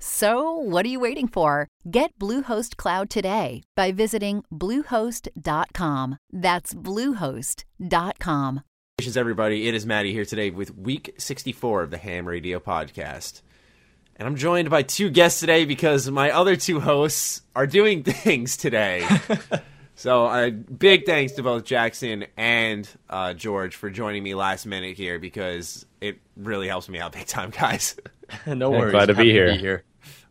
So, what are you waiting for? Get Bluehost Cloud today by visiting Bluehost.com. That's Bluehost.com. Everybody, it is Maddie here today with week 64 of the Ham Radio Podcast. And I'm joined by two guests today because my other two hosts are doing things today. So big thanks to both Jackson and George for joining me last minute here because it really helps me out big time, guys. No worries. Glad to be here.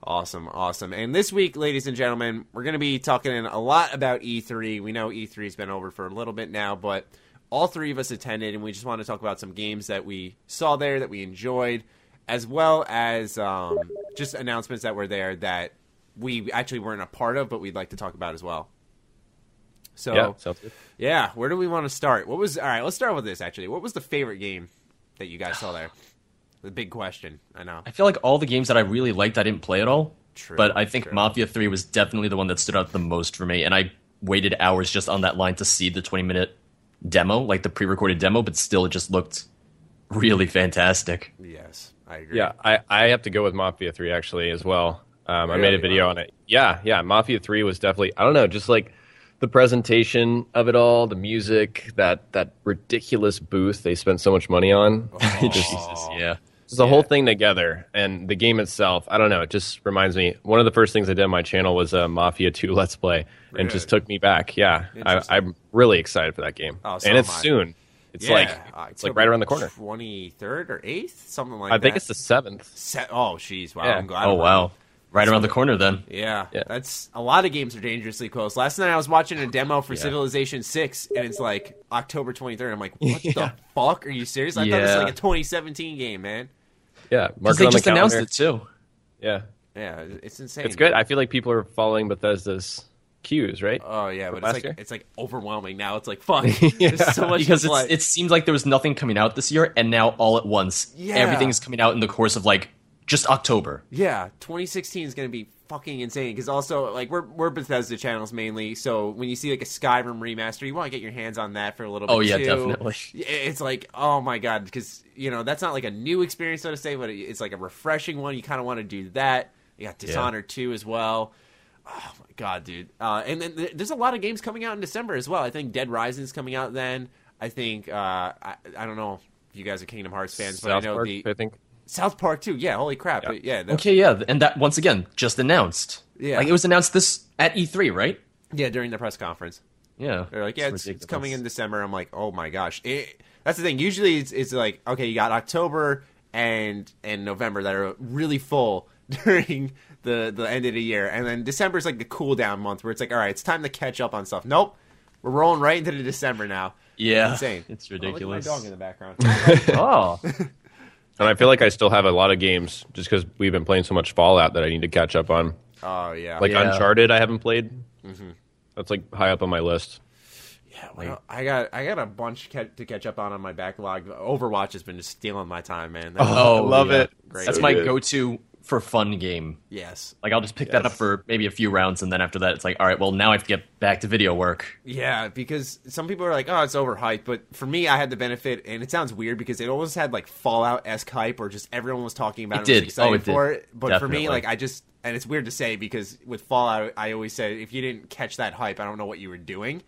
Awesome, awesome. And this week, ladies and gentlemen, we're going to be talking a lot about E3. We know E3's been over for a little bit now, but all three of us attended, and we just want to talk about some games that we saw there that we enjoyed, as well as just announcements that were there that we actually weren't a part of, but we'd like to talk about as well. So, yeah, where do we want to start? All right, let's start with this, actually. What was the favorite game that you guys saw there? The big question, I know. I feel like all the games that I really liked, I didn't play at all. True. But I think Mafia 3 was definitely the one that stood out the most for me, and I waited hours just on that line to see the 20-minute demo, like the pre-recorded demo, but still it just looked really fantastic. Yes, I agree. Yeah, I have to go with Mafia 3, actually, as well. Really? I made a video on it. Yeah, Mafia 3 was definitely, I don't know, just like the presentation of it all, the music, that ridiculous booth they spent so much money on. Oh. Jesus, yeah. Just the whole thing together. And the game itself, I don't know, it just reminds me. One of the first things I did on my channel was a Mafia 2 Let's Play, and just took me back. Yeah, I'm really excited for that game. Oh, so and it's soon. It's like right around the corner. 23rd or 8th? Something like that. I think it's the 7th. Oh, jeez. Wow, yeah. I'm glad. Oh, wow. Right around the corner, then. Yeah, that's a lot of games are dangerously close. Last night I was watching a demo for Civilization 6, and it's like October 23rd. I'm like, what the fuck? Are you serious? I thought it was like a 2017 game, man. Yeah, mark it on the calendar. They just announced it too. Yeah, it's insane. It's good. I feel like people are following Bethesda's cues, right? Oh yeah, but it's like overwhelming now. It's like fuck, there's so much because it seemed like there was nothing coming out this year, and now all at once, everything's coming out in the course of like. Just October. Yeah, 2016 is going to be fucking insane because also like we're Bethesda channels mainly, so when you see like a Skyrim remaster, you want to get your hands on that for a little bit. Oh yeah, definitely. It's like oh my god, because you know that's not like a new experience so to say, but it's like a refreshing one. You kind of want to do that. You got Dishonored 2 as well. Oh my god, dude! And then there's a lot of games coming out in December as well. I think Dead Rising is coming out then. I think I don't know if you guys are Kingdom Hearts fans, but South Park, I think. South Park 2, yeah, holy crap. Yeah. And that, once again, just announced. Yeah. Like, it was announced this at E3, right? Yeah, during the press conference. Yeah. They're like, yeah, it's coming in December. I'm like, oh my gosh. That's the thing. Usually it's like, okay, you got October and November that are really full during the end of the year. And then December's like the cool-down month where it's like, all right, it's time to catch up on stuff. Nope. We're rolling right into the December now. Yeah. It's insane. It's ridiculous. Oh, look at my dog in the background. Oh. And I feel like I still have a lot of games just because we've been playing so much Fallout that I need to catch up on. Oh, yeah. Like Uncharted I haven't played. Mm-hmm. That's like high up on my list. Yeah, well, I got a bunch to catch up on my backlog. Overwatch has been just stealing my time, man. I love it. Great. That's my go-to for fun game. Yes. Like I'll just pick that up for maybe a few rounds and then after that it's like, all right, well now I have to get back to video work. Yeah, because some people are like, oh, it's overhyped, but for me I had the benefit and it sounds weird because it almost had like Fallout-esque hype or just everyone was talking about it. It was exciting for it. But definitely. For me, like and it's weird to say because with Fallout I always said if you didn't catch that hype, I don't know what you were doing.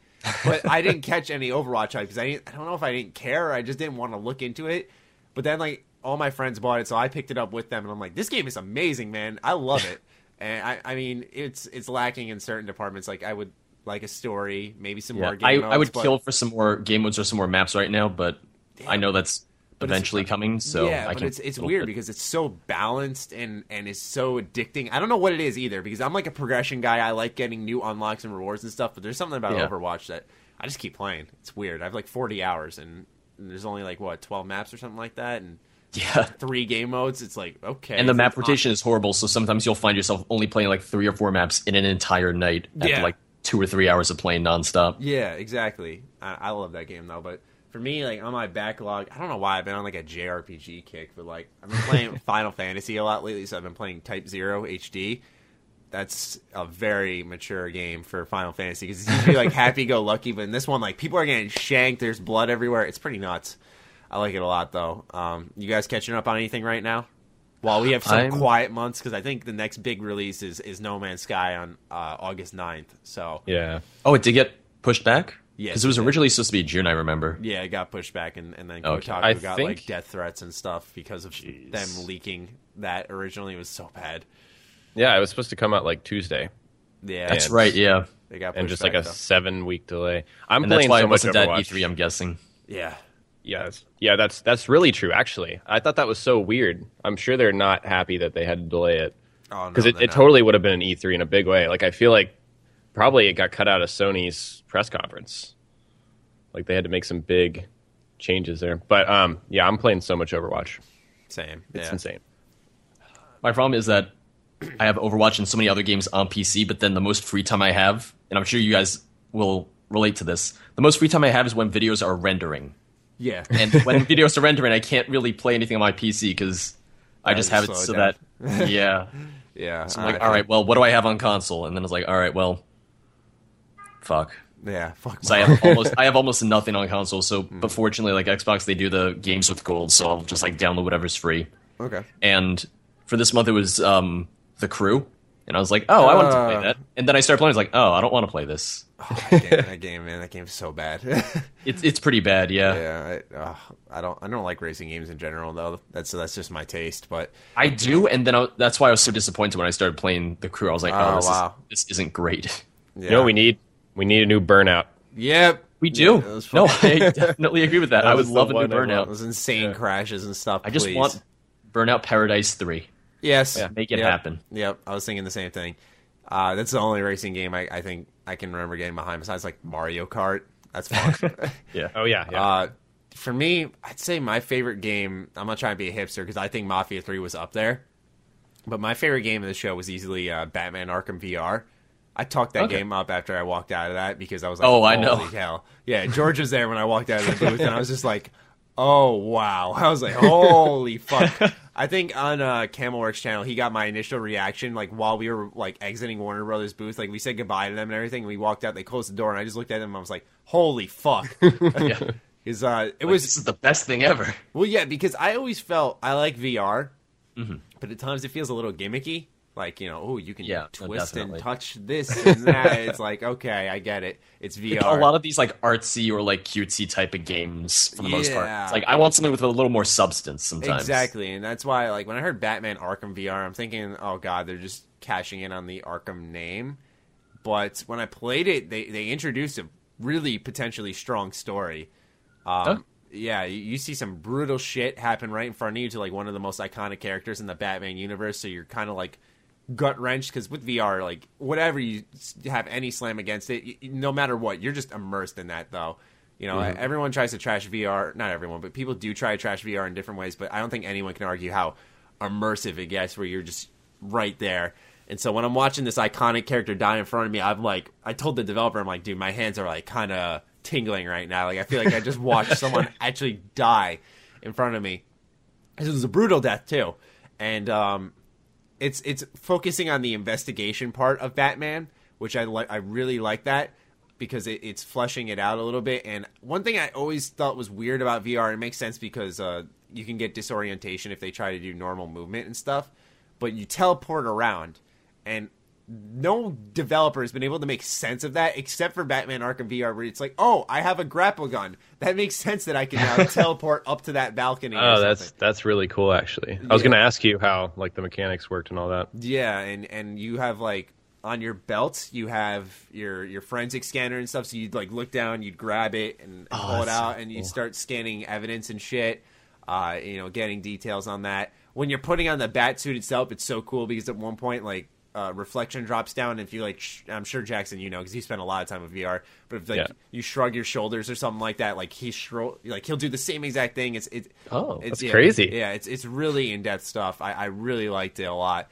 But I didn't catch any Overwatch hype because I don't know if I didn't care or I just didn't want to look into it. But then like all my friends bought it, so I picked it up with them, and I'm like, this game is amazing, man. I love it. And, I mean, it's lacking in certain departments. Like, I would like a story, maybe some more game modes. I would kill for some more game modes or some more maps right now, but I know that's eventually coming. So yeah, I but it's weird because it's so balanced and is so addicting. I don't know what it is either because I'm like a progression guy. I like getting new unlocks and rewards and stuff, but there's something about Overwatch that I just keep playing. It's weird. I have like 40 hours and there's only like, what, 12 maps or something like that? And yeah, 3 game modes. It's like, okay. And the map rotation is horrible, so sometimes you'll find yourself only playing like 3 or 4 maps in an entire night after like 2 or 3 hours of playing nonstop. Yeah, exactly. I love that game though, but for me, like on my backlog, I don't know why I've been on like a JRPG kick, but like I've been playing Final Fantasy a lot lately, so I've been playing Type Zero HD. That's a very mature game for Final Fantasy because it's usually like happy-go-lucky, but in this one, like people are getting shanked. There's blood everywhere. It's pretty nuts. I like it a lot, though. You guys catching up on anything right now? While we have some quiet months, because I think the next big release is No Man's Sky on August 9th. So yeah. Oh, it did get pushed back? Yeah. Because it was originally supposed to be June, I remember. Yeah, it got pushed back, and then Kotaku got like death threats and stuff because of them leaking that originally. It was so bad. Yeah, it was supposed to come out like Tuesday. Yeah. That's right, yeah. They got pushed and just back, like a 7-week delay. I'm and playing that's why so it wasn't much at Overwatch. E3, I'm guessing. Yeah. Yes. Yeah, that's really true, actually. I thought that was so weird. I'm sure they're not happy that they had to delay it. Because it totally would have been an E3 in a big way. Like, I feel like probably it got cut out of Sony's press conference. Like, they had to make some big changes there. But, yeah, I'm playing so much Overwatch. Same. It's insane. My problem is that I have Overwatch and so many other games on PC, but then the most free time I have, and I'm sure you guys will relate to this, the most free time I have is when videos are rendering. Yeah. And when videos are rendering, I can't really play anything on my PC because I just have it so down. That... Yeah. Yeah. So I'm like, all right, well, what do I have on console? And then it's like, all right, well, fuck. Yeah, fuck. So I have almost nothing on console, so, but fortunately, like Xbox, they do the games with gold, so I'll just like download whatever's free. Okay. And for this month, it was The Crew, and I was like, oh, I wanted to play that. And then I started playing, I was like, oh, I don't want to play this. Oh, that game's so bad. it's pretty bad, yeah. Yeah, I don't like racing games in general though. That's just my taste, but I do, and then that's why I was so disappointed when I started playing The Crew. I was like, this isn't great. Yeah. You know, we need a new Burnout. Yep. We do. Yeah, no, I definitely agree with that. I would love a new Burnout. Those insane crashes and stuff. I just want Burnout Paradise 3. Yes. Yeah, make it happen. Yep. I was thinking the same thing. That's the only racing game I think I can remember getting behind besides like Mario Kart. That's fun. Yeah. Oh yeah. Yeah. For me, I'd say my favorite game. I'm not trying to be a hipster because I think Mafia 3 was up there, but my favorite game of the show was easily Batman Arkham VR. I talked that game up after I walked out of that because I was like, I know. Hell. Yeah, George was there when I walked out of the booth, and I was just like, oh wow! I was like, holy fuck. I think on Camelworks channel, he got my initial reaction, like, while we were, like, exiting Warner Brothers booth. Like, we said goodbye to them and everything, and we walked out, they closed the door, and I just looked at them, and I was like, holy fuck. Because it was... This is the best thing ever. Well, yeah, because I always felt, I like VR, but at times it feels a little gimmicky. Like, you know, oh, you can twist and touch this and that. It's like, okay, I get it. It's VR. Like a lot of these, like, artsy or, like, cutesy type of games, for the most part. It's like, I want something with a little more substance sometimes. Exactly, and that's why, like, when I heard Batman Arkham VR, I'm thinking, oh, God, they're just cashing in on the Arkham name. But when I played it, they introduced a really potentially strong story. Yeah, you see some brutal shit happen right in front of you to, like, one of the most iconic characters in the Batman universe, so you're kind of, like, gut-wrenched, because with VR, like, whatever you have any slam against it, no matter what, you're just immersed in that, though. You know, everyone tries to trash VR. Not everyone, but people do try to trash VR in different ways, but I don't think anyone can argue how immersive it gets, where you're just right there. And so when I'm watching this iconic character die in front of me, I'm like, I told the developer, I'm like, dude, my hands are, like, kind of tingling right now. Like, I feel like I just watched someone actually die in front of me. This was a brutal death, too. And, It's focusing on the investigation part of Batman, which I really like that because it's fleshing it out a little bit. And one thing I always thought was weird about VR, it makes sense because you can get disorientation if they try to do normal movement and stuff, but you teleport around. And no developer has been able to make sense of that except for Batman Arkham VR, where it's like, oh, I have a grapple gun. That makes sense that I can now teleport up to that balcony. Oh, that's really cool, actually. I was going to ask you how, like, the mechanics worked and all that. Yeah, and you have, like, on your belt, you have your forensic scanner and stuff, so you'd, like, look down, you'd grab it and pull it out, and you'd start scanning evidence and shit. getting details on that. When you're putting on the bat suit itself, it's so cool because at one point, like, reflection drops down, and if you, like, I'm sure, Jackson, you know, because you spent a lot of time with VR, but if, like, you shrug your shoulders or something like that, like, he'll do the same exact thing. It's crazy. Yeah, it's really in-depth stuff. I really liked it a lot.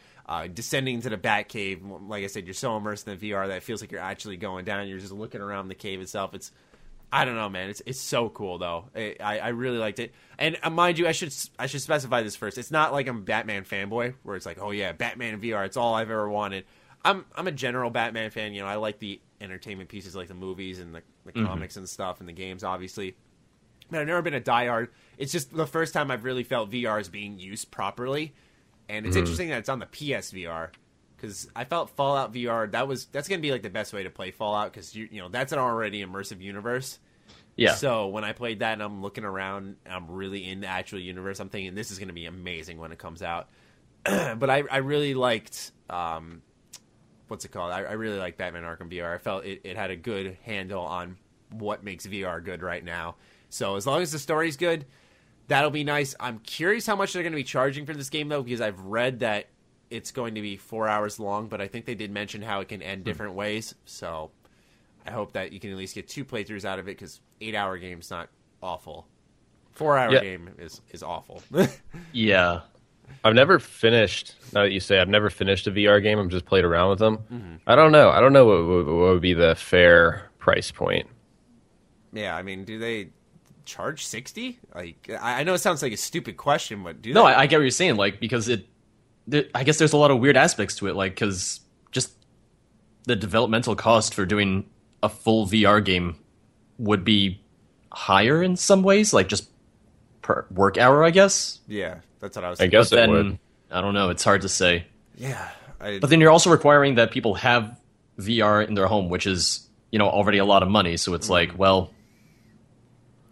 Descending into the bat cave, like I said, you're so immersed in the VR that it feels like you're actually going down. You're just looking around the cave itself. It's, I don't know, man. It's so cool, though. I really liked it. And mind you, I should specify this first. It's not like I'm a Batman fanboy, where it's like, oh yeah, Batman VR. It's all I've ever wanted. I'm a general Batman fan. You know, I like the entertainment pieces, like the movies and the comics and stuff, and the games, obviously. But I've never been a diehard. It's just the first time I've really felt VR is being used properly. And it's interesting that it's on the PSVR. Because I felt Fallout VR, that's going to be like the best way to play Fallout, because you know that's an already immersive universe. Yeah. So when I played that and I'm looking around, I'm really in the actual universe. I'm thinking this is going to be amazing when it comes out. But I really liked what's it called? I really liked Batman Arkham VR. I felt it had a good handle on what makes VR good right now. So as long as the story's good, that'll be nice. I'm curious how much they're going to be charging for this game though, because I've read that it's going to be 4 hours long, but I think they did mention how it can end different ways. So I hope that you can at least get 2 playthroughs out of it, because 8-hour game's not awful. 4-hour game is awful. Yeah. I've never finished a VR game. I've just played around with them. Mm-hmm. I don't know what would be the fair price point. Yeah, I mean, do they charge $60? Like, I know it sounds like a stupid question, but do they? No, I get what you're saying, like, because I guess there's a lot of weird aspects to it, like, because just the developmental cost for doing a full VR game would be higher in some ways, like just per work hour, I guess. Yeah, that's what I was thinking. I guess it would. I don't know. It's hard to say. Yeah. But then you're also requiring that people have VR in their home, which is, you know, already a lot of money. So it's like, well,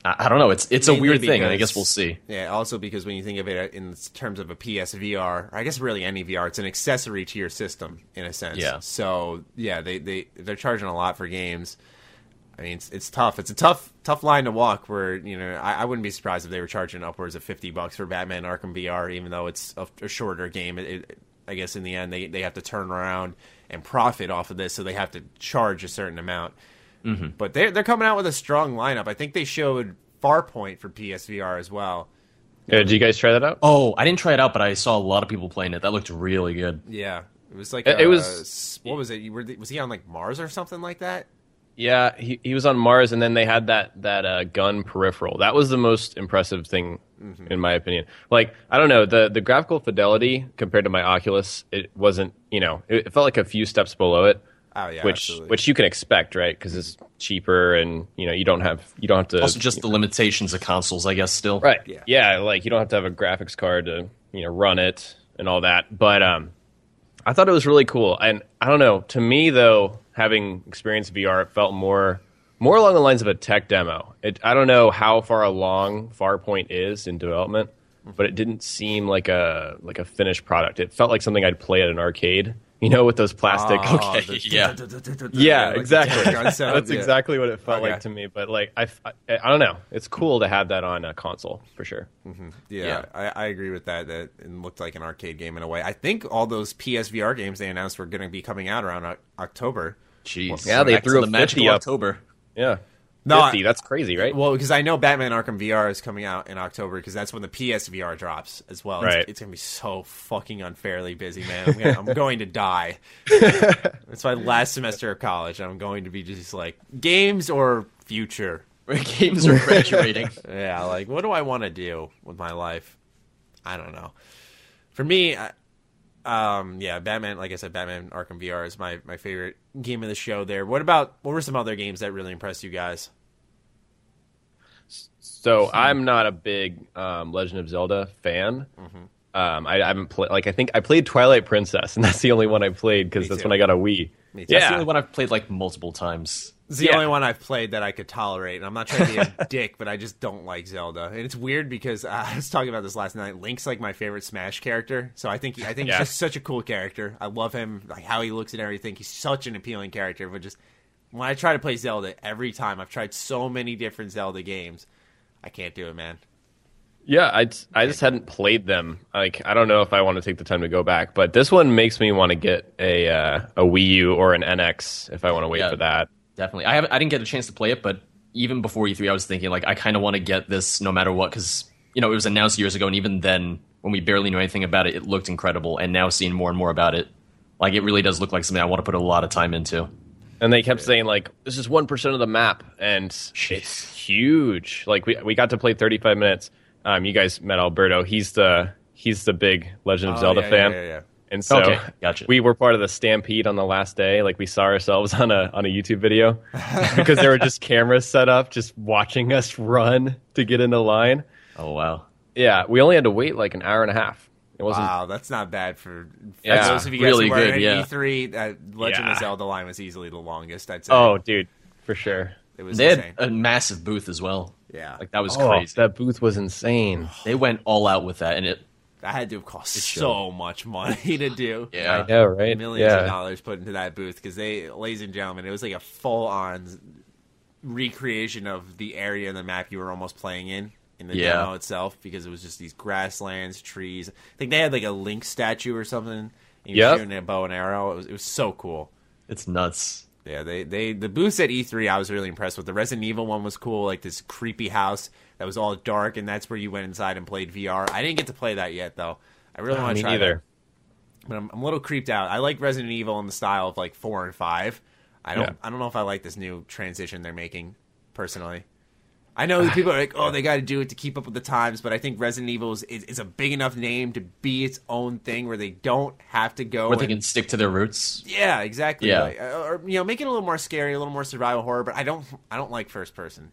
I don't know. It's a weird thing, and I guess we'll see. Yeah, also because when you think of it in terms of a PSVR, I guess really any VR, it's an accessory to your system in a sense. Yeah. So, yeah, they're charging a lot for games. I mean, it's tough. It's a tough line to walk where, you know, I wouldn't be surprised if they were charging upwards of $50 for Batman Arkham VR, even though it's a shorter game. I guess in the end, they have to turn around and profit off of this, so they have to charge a certain amount. Mm-hmm. But they're coming out with a strong lineup. I think they showed Farpoint for PSVR as well. Yeah, did you guys try that out? Oh, I didn't try it out, but I saw a lot of people playing it. That looked really good. Yeah, it was like what was it? Was he on like Mars or something like that? Yeah, he was on Mars, and then they had that gun peripheral. That was the most impressive thing, in my opinion. Like, I don't know, the graphical fidelity compared to my Oculus, it wasn't, you know, it felt like a few steps below it. Oh, yeah, which you can expect, right? Because it's cheaper, and you know you don't have to. Also, just the limitations of consoles, I guess. Still, right? Yeah. Yeah, like you don't have to have a graphics card to run it and all that. But I thought it was really cool, and I don't know. To me, though, having experienced VR, it felt more along the lines of a tech demo. I don't know how far along Farpoint is in development, but it didn't seem like a finished product. It felt like something I'd play at an arcade. You know, with those plastic. Yeah, exactly. That's exactly what it felt like to me. But like, I don't know. It's cool to have that on a console for sure. Mm-hmm. Yeah. I agree with that. That it looked like an arcade game in a way. I think all those PSVR games they announced were going to be coming out around October. Jeez. Well, yeah, they threw a magical October. Yeah. No, 50, that's crazy, right? Well, because I know Batman Arkham VR is coming out in October, because that's when the PSVR drops as well. Right. It's going to be so fucking unfairly busy, man. I'm going to die. That's my last semester of college. I'm going to be just like, games or future? Games or graduating. Yeah, like, what do I want to do with my life? I don't know. For me... Batman, like I said, Batman Arkham VR is my favorite game of the show there. What were some other games that really impressed you guys? So I'm not a big Legend of Zelda fan. Mm-hmm. I haven't played, like, I think I played Twilight Princess, and that's the only one I played, because that's when I got a Wii. Me too. Yeah. That's the only one I've played, like, multiple times. It's the only one I've played that I could tolerate, and I'm not trying to be a dick, but I just don't like Zelda. And it's weird because I was talking about this last night. Link's like my favorite Smash character, so I think he's just such a cool character. I love him, like how he looks and everything. He's such an appealing character, but just when I try to play Zelda, every time I've tried so many different Zelda games, I can't do it, man. Yeah, I just hadn't played them. Like, I don't know if I want to take the time to go back, but this one makes me want to get a Wii U or an NX if I want to wait for that. Definitely. I didn't get a chance to play it, but even before E3, I was thinking, like, I kind of want to get this no matter what, because, you know, it was announced years ago, and even then, when we barely knew anything about it, it looked incredible, and now seeing more and more about it, like, it really does look like something I want to put a lot of time into. And they kept saying, like, this is 1% of the map, and it's huge. Like, we got to play 35 minutes. You guys met Alberto. He's the big Legend of Zelda fan. Yeah. And so gotcha. We were part of the stampede on the last day. Like, we saw ourselves on a YouTube video because there were just cameras set up just watching us run to get into line. Oh, wow. Yeah, we only had to wait like an hour and a half. It wasn't... Wow, that's not bad for those of you guys really who were at E3. Legend of Zelda line was easily the longest, I'd say. Oh, dude, for sure. It was insane. Had a massive booth as well. Yeah, like that was crazy. That booth was insane. They went all out with that, and that had to have cost so much money to do. Yeah, I know, right? Millions of dollars put into that booth because ladies and gentlemen, it was like a full-on recreation of the area in the map you were almost playing in the demo itself, because it was just these grasslands, trees. I think they had like a Link statue or something, and you were shooting a bow and arrow. It was so cool. It's nuts. Yeah, the booths at E3, I was really impressed with. The Resident Evil one was cool, like this creepy house that was all dark, and that's where you went inside and played VR. I didn't get to play that yet, though. I really want to try either. That. But I'm a little creeped out. I like Resident Evil in the style of like 4 and 5. I don't know if I like this new transition they're making, personally. I know people are like, oh, they got to do it to keep up with the times, but I think Resident Evil is a big enough name to be its own thing where they don't have to go. Where they can stick to their roots. Yeah, exactly. Yeah. Like, or make it a little more scary, a little more survival horror. But I don't like first person.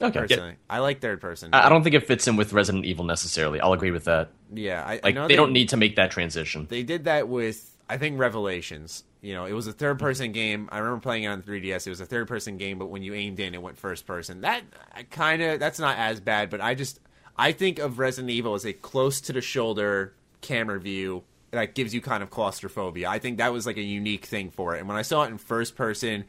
Okay. Personally, I like third person. I don't think it fits in with Resident Evil necessarily. I'll agree with that. Yeah, I know they don't need to make that transition. They did that with, I think, Revelations. You know, it was a third-person game. I remember playing it on 3DS. It was a third-person game, but when you aimed in, it went first-person. That's not as bad, but I think of Resident Evil as a close-to-the-shoulder camera view that gives you kind of claustrophobia. I think that was, like, a unique thing for it. And when I saw it in first-person,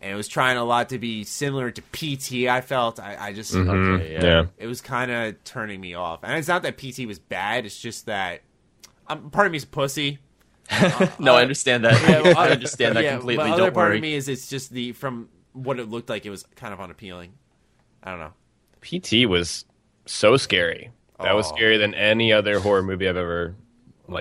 and it was trying a lot to be similar to PT, I felt, I just... Mm-hmm. It was kind of turning me off. And it's not that PT was bad. It's just that... part of me is pussy. No, I understand that. Yeah, well, I understand that completely. Don't worry. The other part of me is it's just from what it looked like, it was kind of unappealing. I don't know. PT was so scary. That was scarier than any other horror movie I've ever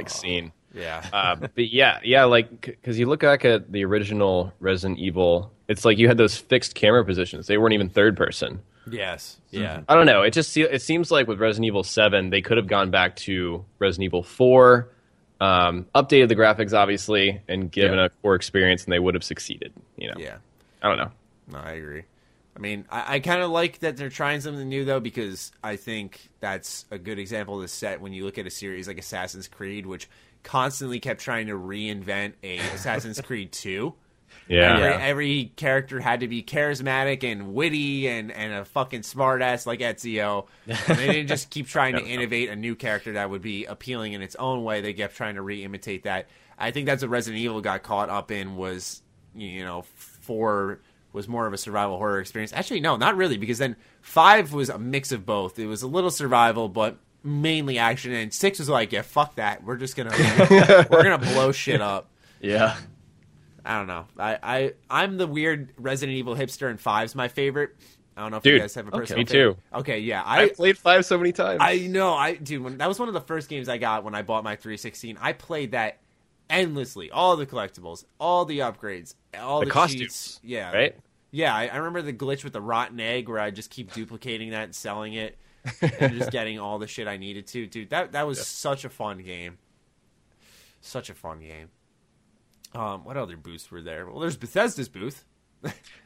seen. Yeah. But like, because you look back at the original Resident Evil, it's like you had those fixed camera positions. They weren't even third person. Yes. Yeah. I don't know. It seems like with Resident Evil 7, they could have gone back to Resident Evil 4. Updated the graphics, obviously, and given a core experience, and they would have succeeded. You know, I don't know. No, I agree. I mean, I kind of like that they're trying something new, though, because I think that's a good example to set when you look at a series like Assassin's Creed, which constantly kept trying to reinvent a Assassin's Creed 2. Yeah. Every character had to be charismatic and witty and a fucking smartass like Ezio. And they didn't just keep trying to innovate a new character that would be appealing in its own way. They kept trying to re-imitate that. I think that's what Resident Evil got caught up in was, 4 was more of a survival horror experience. Actually, no, not really, because then 5 was a mix of both. It was a little survival, but mainly action. And 6 was like, yeah, fuck that. We're just going to blow shit up. Yeah. I don't know. I'm the weird Resident Evil hipster, and 5's my favorite. I don't know if you guys have a personal favorite. Me too. Okay, yeah. I played 5 so many times. I know. That was one of the first games I got when I bought my 360. I played that endlessly. All the collectibles, all the upgrades, all the costumes. Cheats. Yeah. Right? Yeah, I remember the glitch with the rotten egg where I just keep duplicating that and selling it and just getting all the shit I needed to. Dude, that was such a fun game. Such a fun game. What other booths were there? Well, there's Bethesda's booth.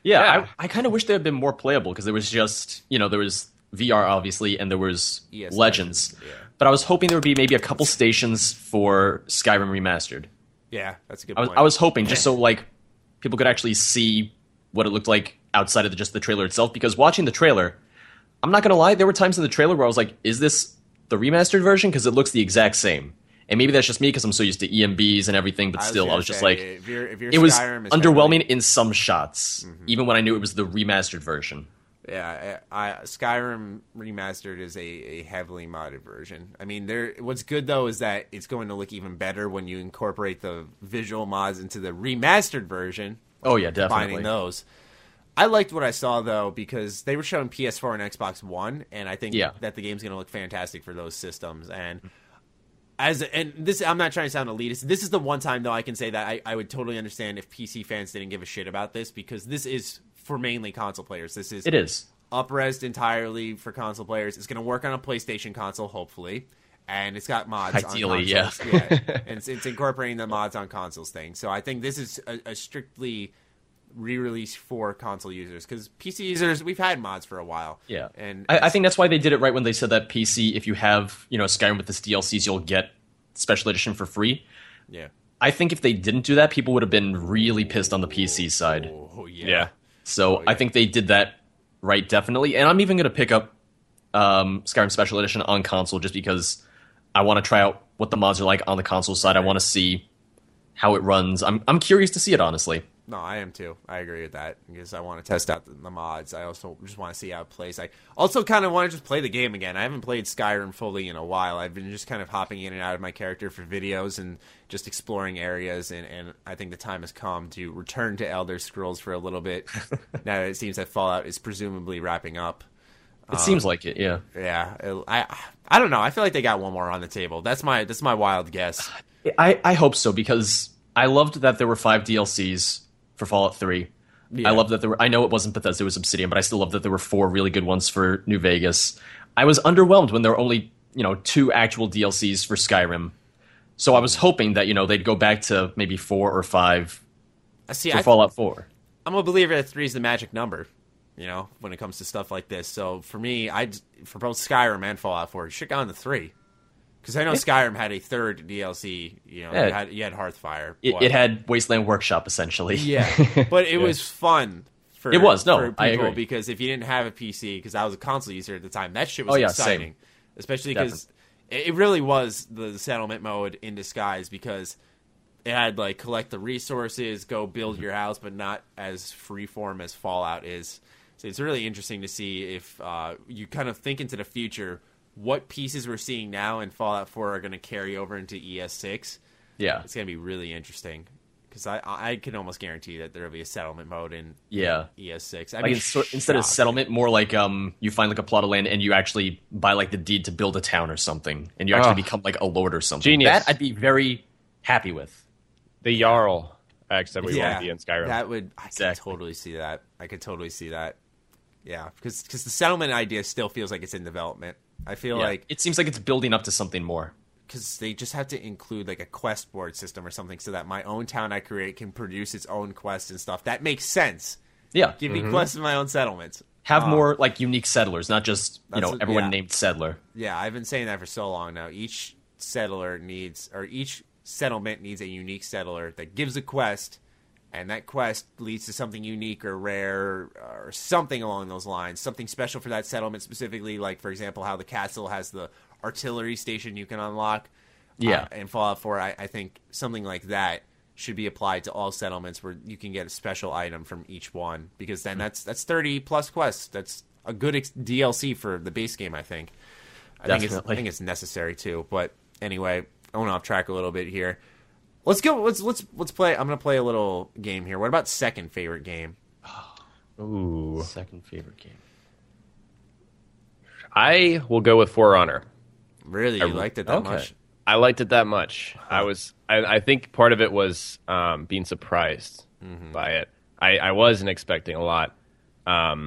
I kind of wish there had been more playable because there was just, there was VR, obviously, and there was ES6. Legends. Yeah. But I was hoping there would be maybe a couple stations for Skyrim Remastered. Yeah, that's a good point. I was hoping just so, like, people could actually see what it looked like outside of just the trailer itself, because watching the trailer, I'm not going to lie, there were times in the trailer where I was like, is this the remastered version? Because it looks the exact same. And maybe that's just me because I'm so used to EMBs and everything, but still, I was just like, it was underwhelming in some shots, even when I knew it was the remastered version. yeah, Skyrim Remastered is a heavily modded version. I mean, there. What's good though is that it's going to look even better when you incorporate the visual mods into the remastered version. Oh yeah, definitely. Combining those. I liked what I saw though, because they were showing PS4 and Xbox One, and I think that the game's going to look fantastic for those systems. And this, I'm not trying to sound elitist. This is the one time though I can say that I would totally understand if PC fans didn't give a shit about this, because this is for mainly console players. It is up-resed entirely for console players. It's going to work on a PlayStation console, hopefully, and it's got mods. Ideally, on consoles. Yeah. And it's incorporating the mods on consoles thing. So I think this is a strictly re-release for console users, because PC users, we've had mods for a while. Yeah, and I think that's why they did it right when they said that PC, if you have Skyrim with this DLCs, you'll get Special Edition for free. Yeah, I think if they didn't do that, people would have been really pissed on the PC side. Oh yeah. Yeah. So I think they did that right, definitely. And I'm even going to pick up Skyrim Special Edition on console just because I want to try out what the mods are like on the console side. Right. I want to see how it runs. I'm curious to see it, honestly. No, I am too. I agree with that because I want to test out the mods. I also just want to see how it plays. I also kind of want to just play the game again. I haven't played Skyrim fully in a while. I've been just kind of hopping in and out of my character for videos and just exploring areas, and I think the time has come to return to Elder Scrolls for a little bit now that it seems that Fallout is presumably wrapping up. It seems like it, yeah. Yeah. I don't know. I feel like they got one more on the table. That's my wild guess. I hope so, because I loved that there were 5 DLCs for Fallout 3. Yeah. I love that there were, I know it wasn't Bethesda, it was Obsidian, but I still love that there were 4 really good ones for New Vegas. I was underwhelmed when there were only, 2 actual DLCs for Skyrim. So I was hoping that, they'd go back to maybe 4 or 5 for Fallout 4. I'm a believer that 3 is the magic number, when it comes to stuff like this. So for me, for both Skyrim and Fallout 4, it should go on to 3. Because I know Skyrim had a 3rd DLC, you had Hearthfire. It had Wasteland Workshop, essentially. Yeah, but it was fun for people, I agree. Because if you didn't have a PC, because I was a console user at the time, that shit was exciting. Same. Especially because it really was the settlement mode in disguise, because it had, collect the resources, go build your house, but not as freeform as Fallout is. So it's really interesting to see if you kind of think into the future what pieces we're seeing now in Fallout 4 are going to carry over into ES6. Yeah. It's going to be really interesting, because I can almost guarantee that there will be a settlement mode in ES6. I mean, instead of settlement, more like you find a plot of land and you actually buy the deed to build a town or something, and you actually become a lord or something. Genius. That I'd be very happy with. The Jarl acts that we want to be in Skyrim. I could totally see that. Yeah, because the settlement idea still feels like it's in development. I feel like it seems like it's building up to something more, because they just have to include a quest board system or something, so that my own town I create can produce its own quests and stuff. That makes sense. Yeah, give me quests in my own settlements. Have more unique settlers, not just everyone named settler. Yeah, I've been saying that for so long now. Each settler needs, or each settlement needs, a unique settler that gives a quest, and that quest leads to something unique or rare or something along those lines, something special for that settlement specifically, for example, how the castle has the artillery station you can unlock. Yeah. And Fallout 4, I think something like that should be applied to all settlements, where you can get a special item from each one, because then that's 30-plus quests. That's a good DLC for the base game, I think. I think it's necessary, too. But anyway, I went off track a little bit here. Let's go. Let's play. I'm gonna play a little game here. What about second favorite game? Ooh, second favorite game. I will go with For Honor. Really, you liked it that much? I liked it that much. I think part of it was being surprised by it. I wasn't expecting a lot. I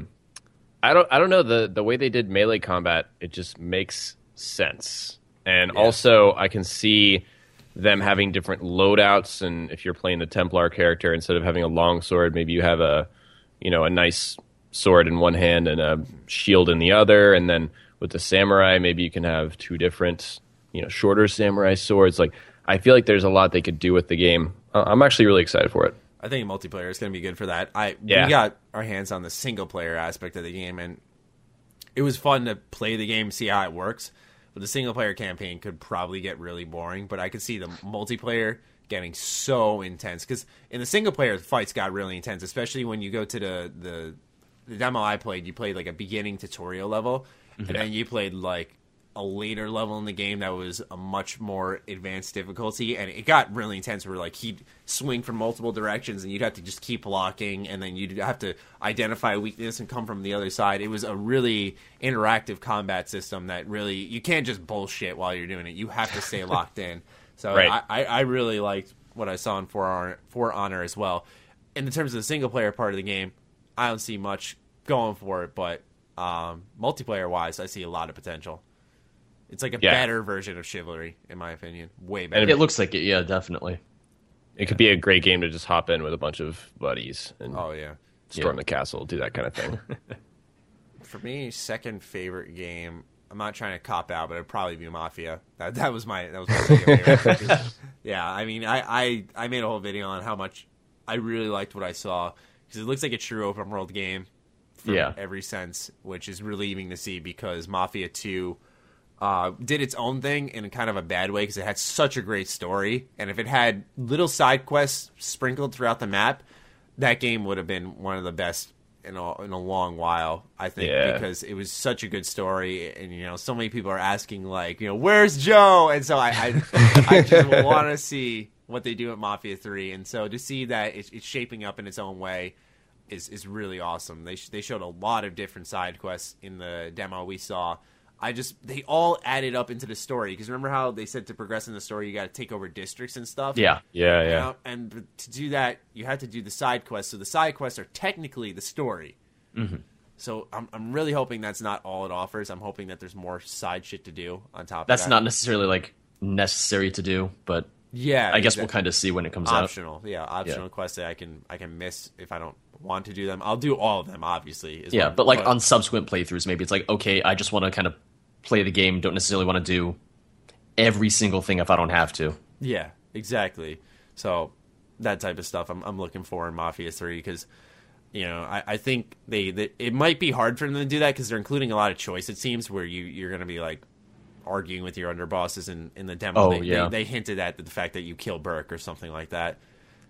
don't know, the way they did melee combat. It just makes sense, and also I can see them having different loadouts, and if you're playing the Templar character, instead of having a long sword, maybe you have a nice sword in one hand and a shield in the other. And then with the samurai, maybe you can have 2 different, shorter samurai swords. I feel like there's a lot they could do with the game. I'm actually really excited for it. I think multiplayer is going to be good for that. We got our hands on the single player aspect of the game, and it was fun to play the game, see how it works. But the single-player campaign could probably get really boring, but I could see the multiplayer getting so intense. Because in the single-player, the fights got really intense, especially when you go to the the demo I played, you played like a beginning tutorial level, and then you played like a later level in the game that was a much more advanced difficulty, and it got really intense where like he'd swing from multiple directions and you'd have to just keep blocking, and then you'd have to identify weakness and come from the other side. It was a really interactive combat system that really, you can't just bullshit while you're doing it. You have to stay locked in. So I really liked what I saw in For Honor as well. In terms of the single player part of the game, I don't see much going for it, but multiplayer wise, I see a lot of potential. It's like a better version of Chivalry, in my opinion. Way better. It looks like it, yeah, definitely. It could be a great game to just hop in with a bunch of buddies and storm the castle, do that kind of thing. For me, second favorite game, I'm not trying to cop out, but it'd probably be Mafia. That was my second favorite. Yeah, I mean, I made a whole video on how much I really liked what I saw, because it looks like a true open world game from every sense, which is relieving to see, because Mafia 2 did its own thing in kind of a bad way, because it had such a great story, and if it had little side quests sprinkled throughout the map, that game would have been one of the best in a long while, I think, because it was such a good story, and you know, so many people are asking like, you know, where's Joe? And so I just want to see what they do at Mafia 3, and so to see that it's shaping up in its own way is really awesome. They showed a lot of different side quests in the demo we saw. They all added up into the story, because remember how they said to progress in the story, you got to take over districts and stuff? Yeah. Know? And to do that, you had to do the side quests. So the side quests are technically the story. Mm-hmm. So I'm really hoping that's not all it offers. I'm hoping that there's more side shit to do on top of that. That's not necessarily like necessary to do, but yeah, I guess we'll kind of see when it comes out. Optional quests that I can miss if I don't want to do them. I'll do all of them, obviously. But like on subsequent playthroughs, maybe it's like, okay, I just want to kind of play the game, don't necessarily want to do every single thing if I don't have to. Yeah, exactly. So that type of stuff I'm looking for in Mafia 3, because you know, I think it might be hard for them to do that, because they're including a lot of choice, it seems, where you're going to be like arguing with your underbosses in the demo. They hinted at the fact that you kill Burke or something like that.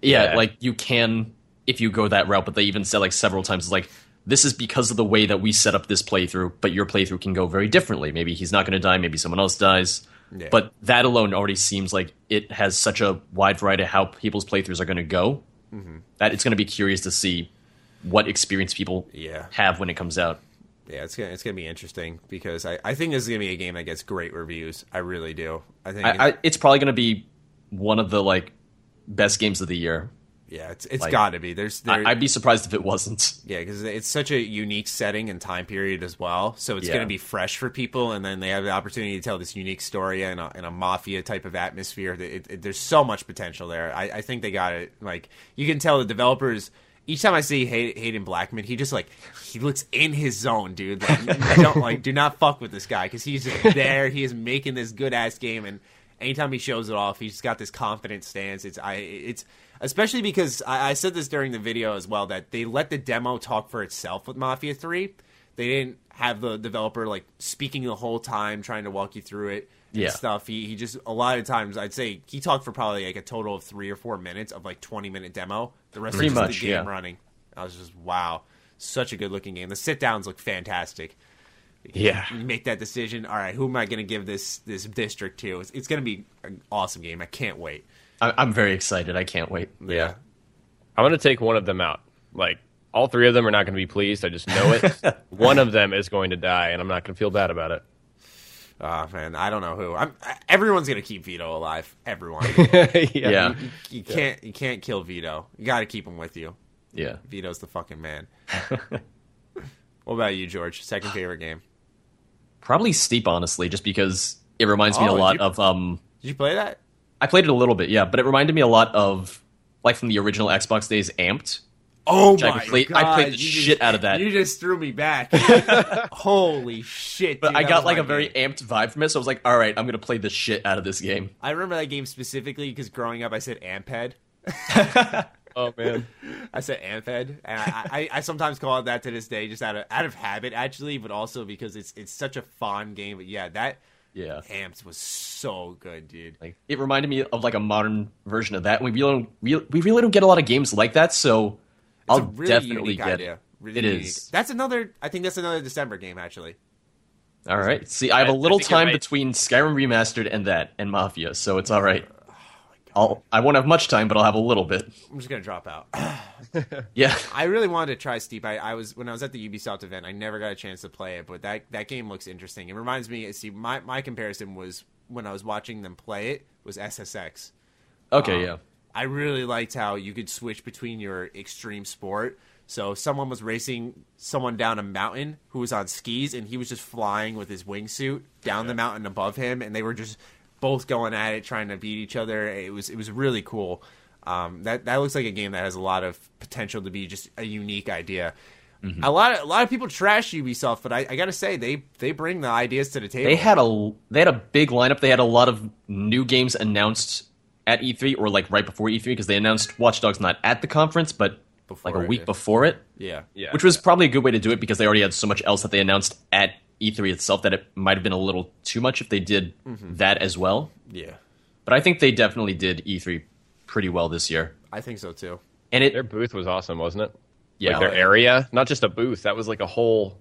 Like you can if you go that route, but they even said like several times, like, this is because of the way that we set up this playthrough, but your playthrough can go very differently. Maybe he's not going to die, maybe someone else dies. Yeah. But that alone already seems like it has such a wide variety of how people's playthroughs are going to go, that it's going to be curious to see what experience people have when it comes out. Yeah, it's gonna be interesting, because I think this is going to be a game that gets great reviews. I really do. I think it's probably going to be one of the like best games of the year. Yeah, it's like, got to be. I'd be surprised if it wasn't. Yeah, because it's such a unique setting and time period as well, so it's going to be fresh for people, and then they have the opportunity to tell this unique story in a mafia type of atmosphere. There's so much potential there. I think they got it. Like, you can tell the developers. Each time I see Hayden Blackman, he just like he looks in his zone, dude. Like, do not fuck with this guy, because he's just there. He is making this good ass game, and anytime he shows it off, he's just got this confident stance. Especially because I said this during the video as well, that they let the demo talk for itself with Mafia 3. They didn't have the developer like speaking the whole time, trying to walk you through it and stuff. He just, a lot of times, I'd say he talked for probably like a total of 3 or 4 minutes of like 20-minute demo. The rest of the game running. I was just, wow, such a good looking game. The sit downs look fantastic. Yeah, you make that decision. All right, who am I going to give this district to? It's going to be an awesome game. I can't wait. I'm very excited. I can't wait. Yeah. I want to take one of them out. Like, all three of them are not going to be pleased. I just know it. One of them is going to die, and I'm not going to feel bad about it. Oh, man. I don't know who. Everyone's going to keep Vito alive. Everyone. You can't kill Vito. You got to keep him with you. Yeah. Vito's the fucking man. What about you, George? Second favorite game? Probably Steep, honestly, just because it reminds me a lot of... Did you play that? I played it a little bit, yeah, but it reminded me a lot of, like, from the original Xbox days, Amped. Oh my God! I played the shit out of that. You just threw me back. Holy shit! But dude, I got like a very amped vibe from it, so I was like, "All right, I'm gonna play the shit out of this game." I remember that game specifically because growing up, I said Amped. Oh man, I said Amped, and I sometimes call it that to this day, just out of habit, actually, but also because it's such a fun game. But yeah, that. Yeah, Amped was so good, dude. Like, it reminded me of like a modern version of that. We really don't get a lot of games like that, so I'll definitely get it. really it is. That's another. I think that's another December game, actually. All right. See, I have a little time between Skyrim Remastered and that, and Mafia, so it's all right. I won't have much time, but I'll have a little bit. I'm just gonna drop out. Yeah. I really wanted to try Steep. When I was at the Ubisoft event, I never got a chance to play it, but that game looks interesting. It reminds me. See, my comparison was when I was watching them play it was SSX. Okay. Yeah. I really liked how you could switch between your extreme sport. So if someone was racing someone down a mountain who was on skis, and he was just flying with his wingsuit down the mountain above him, and they were just both going at it, trying to beat each other. It was really cool. That looks like a game that has a lot of potential to be just a unique idea. Mm-hmm. A lot of people trash Ubisoft, but I gotta say they bring the ideas to the table. They had a big lineup. They had a lot of new games announced at E3 or like right before E3, because they announced Watch Dogs not at the conference, but before it. Yeah. Which was probably a good way to do it, because they already had so much else that they announced at E3 itself that it might have been a little too much if they did that as well. Yeah. But I think they definitely did E3 pretty well this year. I think so too. And their booth was awesome, wasn't it? Yeah. Like their area, not just a booth, that was like a whole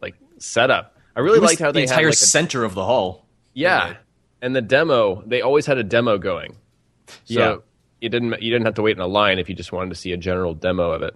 like setup. I really liked how they had the entire center of the hall. Yeah. Right. And the demo, they always had a demo going. So yeah. You didn't have to wait in a line if you just wanted to see a general demo of it.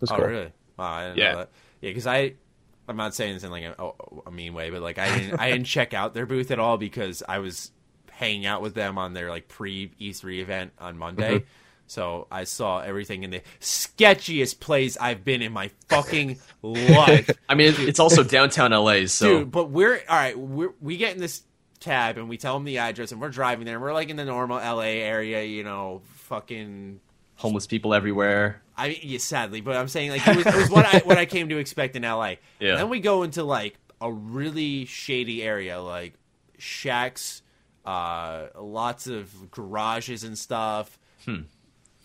That's cool. Really? Wow, I didn't know that. Yeah, because I'm not saying this in like a mean way, but like I didn't check out their booth at all, because I was hanging out with them on their like pre-E3 event on Monday. Mm-hmm. So I saw everything in the sketchiest place I've been in my fucking life. I mean, it's also downtown LA, so dude, but we get in this cab and we tell them the address and we're driving there and we're like in the normal LA area, you know, fucking homeless people everywhere. I mean, yeah, sadly, but I'm saying like it was what I came to expect in LA. Yeah. And then we go into like a really shady area, like shacks, lots of garages and stuff.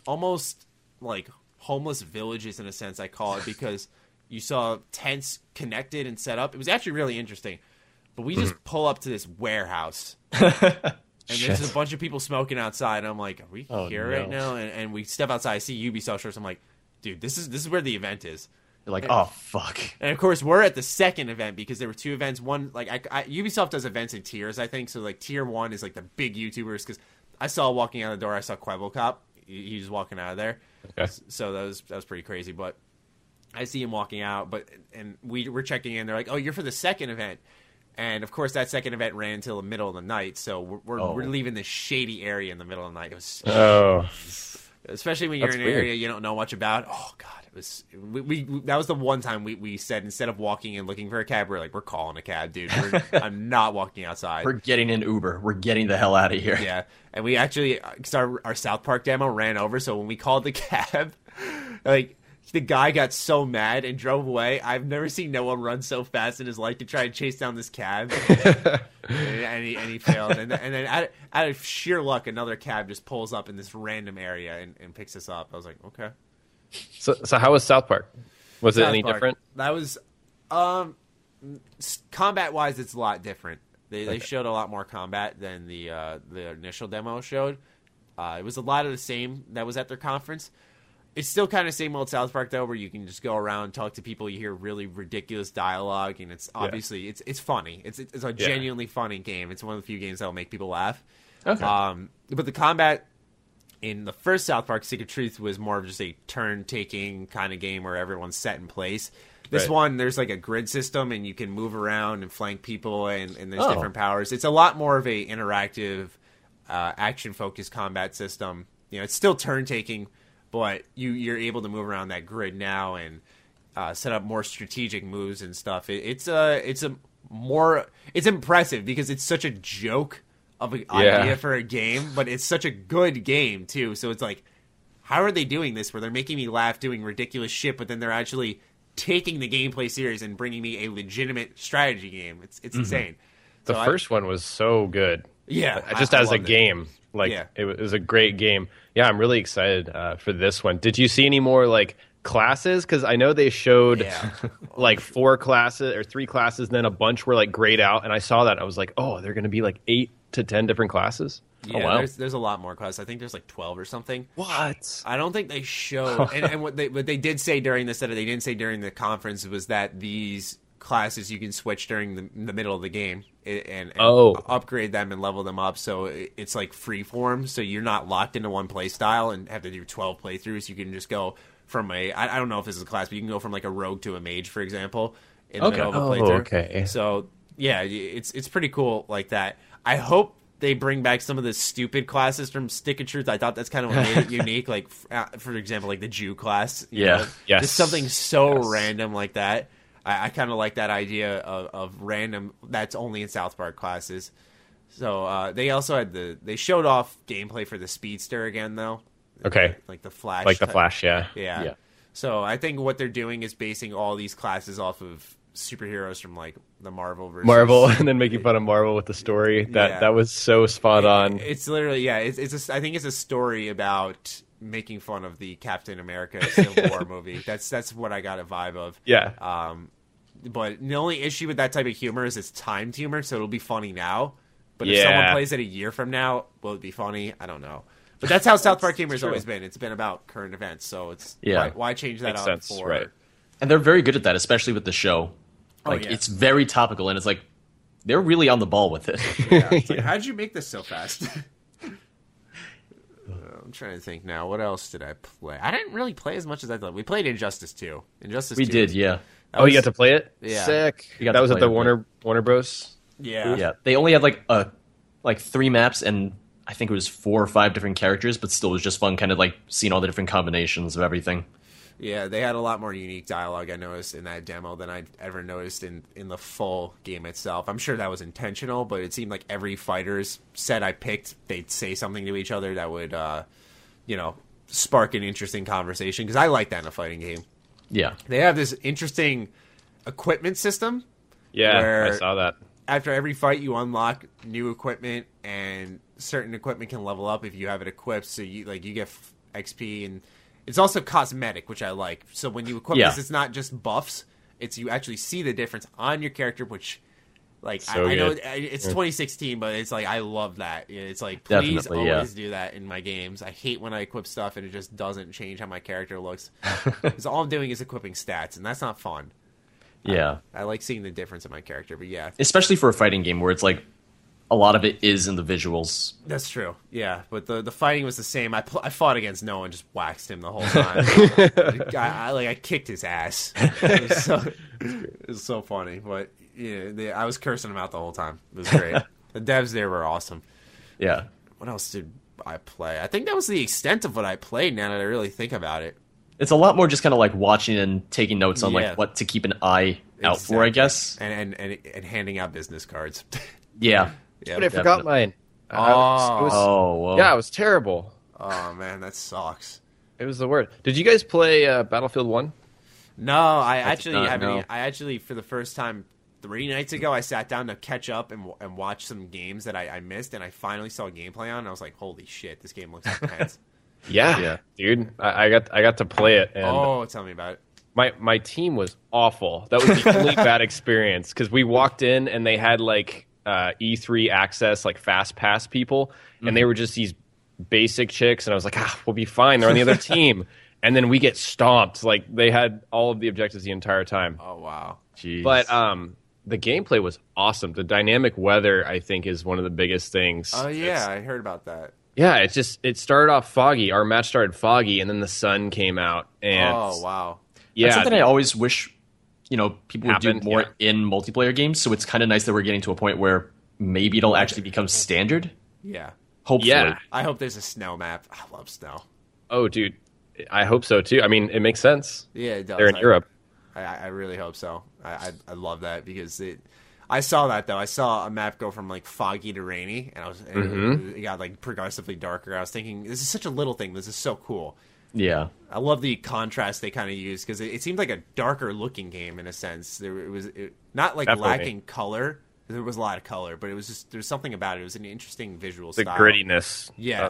Almost like homeless villages in a sense, I call it, because you saw tents connected and set up. It was actually really interesting. But we just pull up to this warehouse, and there's just a bunch of people smoking outside. And I'm like, are we here right now? And we step outside, I see Ubisoft shirts. I'm like, dude, this is where the event is. You're like, oh, fuck. And, of course, we're at the second event, because there were two events. One, like, Ubisoft does events in tiers, I think. So, like, tier one is, like, the big YouTubers. Because I saw walking out the door, I saw Quebble Cop. He was walking out of there. Okay. So that was pretty crazy. But I see him walking out. And we're checking in. They're like, oh, you're for the second event. And, of course, that second event ran until the middle of the night, so we're leaving this shady area in the middle of the night. It was, especially when you're in an area you don't know much about. Oh, God. It was that was the one time we said, instead of walking and looking for a cab, we're like, we're calling a cab, dude. I'm not walking outside. We're getting an Uber. We're getting the hell out of here. Yeah. And we actually, because our South Park demo ran over, so when we called the cab, like, the guy got so mad and drove away. I've never seen no one run so fast in his life to try and chase down this cab. and he failed. And then out of sheer luck, another cab just pulls up in this random area and picks us up. I was like, okay. So how was South Park? Was it any different? That was combat-wise, it's a lot different. They showed a lot more combat than the initial demo showed. It was a lot of the same that was at their conference. It's still kind of same old South Park, though, where you can just go around, talk to people, you hear really ridiculous dialogue, and it's obviously it's funny. It's a genuinely funny game. It's one of the few games that will make people laugh. Okay. But the combat in the first South Park Secret Truth was more of just a turn-taking kind of game where everyone's set in place. This one, there's like a grid system, and you can move around and flank people, and there's different powers. It's a lot more of a interactive, action-focused combat system. You know, it's still turn-taking, but you're able to move around that grid now and set up more strategic moves and stuff. It's impressive because it's such a joke of an idea for a game, but it's such a good game too. So it's like, how are they doing this? Where they're making me laugh doing ridiculous shit, but then they're actually taking the gameplay serious and bringing me a legitimate strategy game. It's insane. The first one was so good. Yeah, just as a game. It was a great game. Yeah, I'm really excited for this one. Did you see any more like classes? Because I know they showed like 4 classes or 3 classes, and then a bunch were like grayed out. And I saw that. I was like, oh, they're going to be like 8 to 10 different classes. Yeah, there's a lot more quests. I think there's like 12 or something. What? I don't think they showed. and what they did say during this, that they didn't say during the conference, was that these classes you can switch during the middle of the game and upgrade them and level them up. So it's like free form. So you're not locked into one play style and have to do 12 playthroughs. You can just go from I don't know if this is a class, but you can go from like a rogue to a mage, for example, in the middle of a playthrough. Okay. So yeah, it's pretty cool like that. I hope they bring back some of the stupid classes from Stick of Truth. I thought that's kind of what made it unique. Like, for example, like the Jew class. You know? Yes. Just something random like that. I kind of like that idea of random. That's only in South Park classes. So they also had they showed off gameplay for the Speedster again, though. Okay. Like the Flash. Like the Flash, yeah. So I think what they're doing is basing all these classes off of superheroes from like the Marvel, and then making fun of Marvel with the story that was so spot on. It's literally I think it's a story about making fun of the Captain America Civil War movie. That's what I got a vibe of. Yeah. But the only issue with that type of humor is it's timed humor, so it'll be funny now. But if someone plays it a year from now, will it be funny? I don't know. But that's how South Park humor has always been. It's been about current events, so it's why change that up for? Right. And they're very good at that, especially with the show. It's very topical, and it's like they're really on the ball with it. Yeah, it's like, how'd you make this so fast? I'm trying to think now. What else did I play? I didn't really play as much as I thought. We played Injustice 2. We did, yeah. You got to play it? Yeah. Sick. That was at the Warner Bros. Yeah. Yeah. They only had like three maps, and I think it was 4 or 5 different characters, but still it was just fun kind of like seeing all the different combinations of everything. Yeah, they had a lot more unique dialogue, I noticed, in that demo than I'd ever noticed in the full game itself. I'm sure that was intentional, but it seemed like every fighter's set I picked, they'd say something to each other that would, spark an interesting conversation, because I like that in a fighting game. Yeah. They have this interesting equipment system. Yeah, I saw that. After every fight, you unlock new equipment, and certain equipment can level up if you have it equipped, so you get XP and... It's also cosmetic, which I like. So when you equip this, it's not just buffs. It's you actually see the difference on your character, which, I know it's 2016, but it's like I love that. It's like, please always do that in my games. I hate when I equip stuff and it just doesn't change how my character looks. Because all I'm doing is equipping stats, and that's not fun. Yeah. I like seeing the difference in my character, but yeah. Especially for a fighting game where it's like, a lot of it is in the visuals. That's true. Yeah, but the fighting was the same. I fought against Noah and just waxed him the whole time. I kicked his ass. It was so funny, but I was cursing him out the whole time. It was great. The devs there were awesome. Yeah. What else did I play? I think that was the extent of what I played. Now that I really think about it, it's a lot more just kind of like watching and taking notes on like what to keep an eye out for, I guess, and handing out business cards. Yeah. Yep, but I forgot mine. It was terrible. Oh, man, that sucks. It was the worst. Did you guys play Battlefield 1? No, I actually, for the first time 3 nights ago, I sat down to catch up and watch some games that I missed, and I finally saw gameplay on, and I was like, holy shit, this game looks intense. yeah, dude. I got to play it. And tell me about it. My team was awful. That was the only bad experience, because we walked in, and they had, like... E3 access, like fast pass people, and they were just these basic chicks, and I was like, we'll be fine, they're on the other team, and then we get stomped. Like, they had all of the objectives the entire time. Oh, wow. Jeez. But the gameplay was awesome. The dynamic weather, I think, is one of the biggest things. Oh, yeah, I heard about that. Yeah, it started off foggy. Our match started foggy, and then the sun came out. And oh, wow. Yeah. That's something I always wish... people would do more in multiplayer games, so it's kind of nice that we're getting to a point where maybe it'll actually become standard. Yeah. Hopefully. Yeah. I hope there's a snow map. I love snow. Oh, dude. I hope so, too. I mean, it makes sense. Yeah, it does. They're in Europe. I really hope so. I love that, because I saw that, though. I saw a map go from, like, foggy to rainy, and it got, like, progressively darker. I was thinking, this is such a little thing. This is so cool. Yeah, I love the contrast they kind of use, because it seemed like a darker looking game in a sense. It was not like definitely lacking color. There was a lot of color, but it was just there's something about it. It was an interesting visual style. The grittiness. Yeah,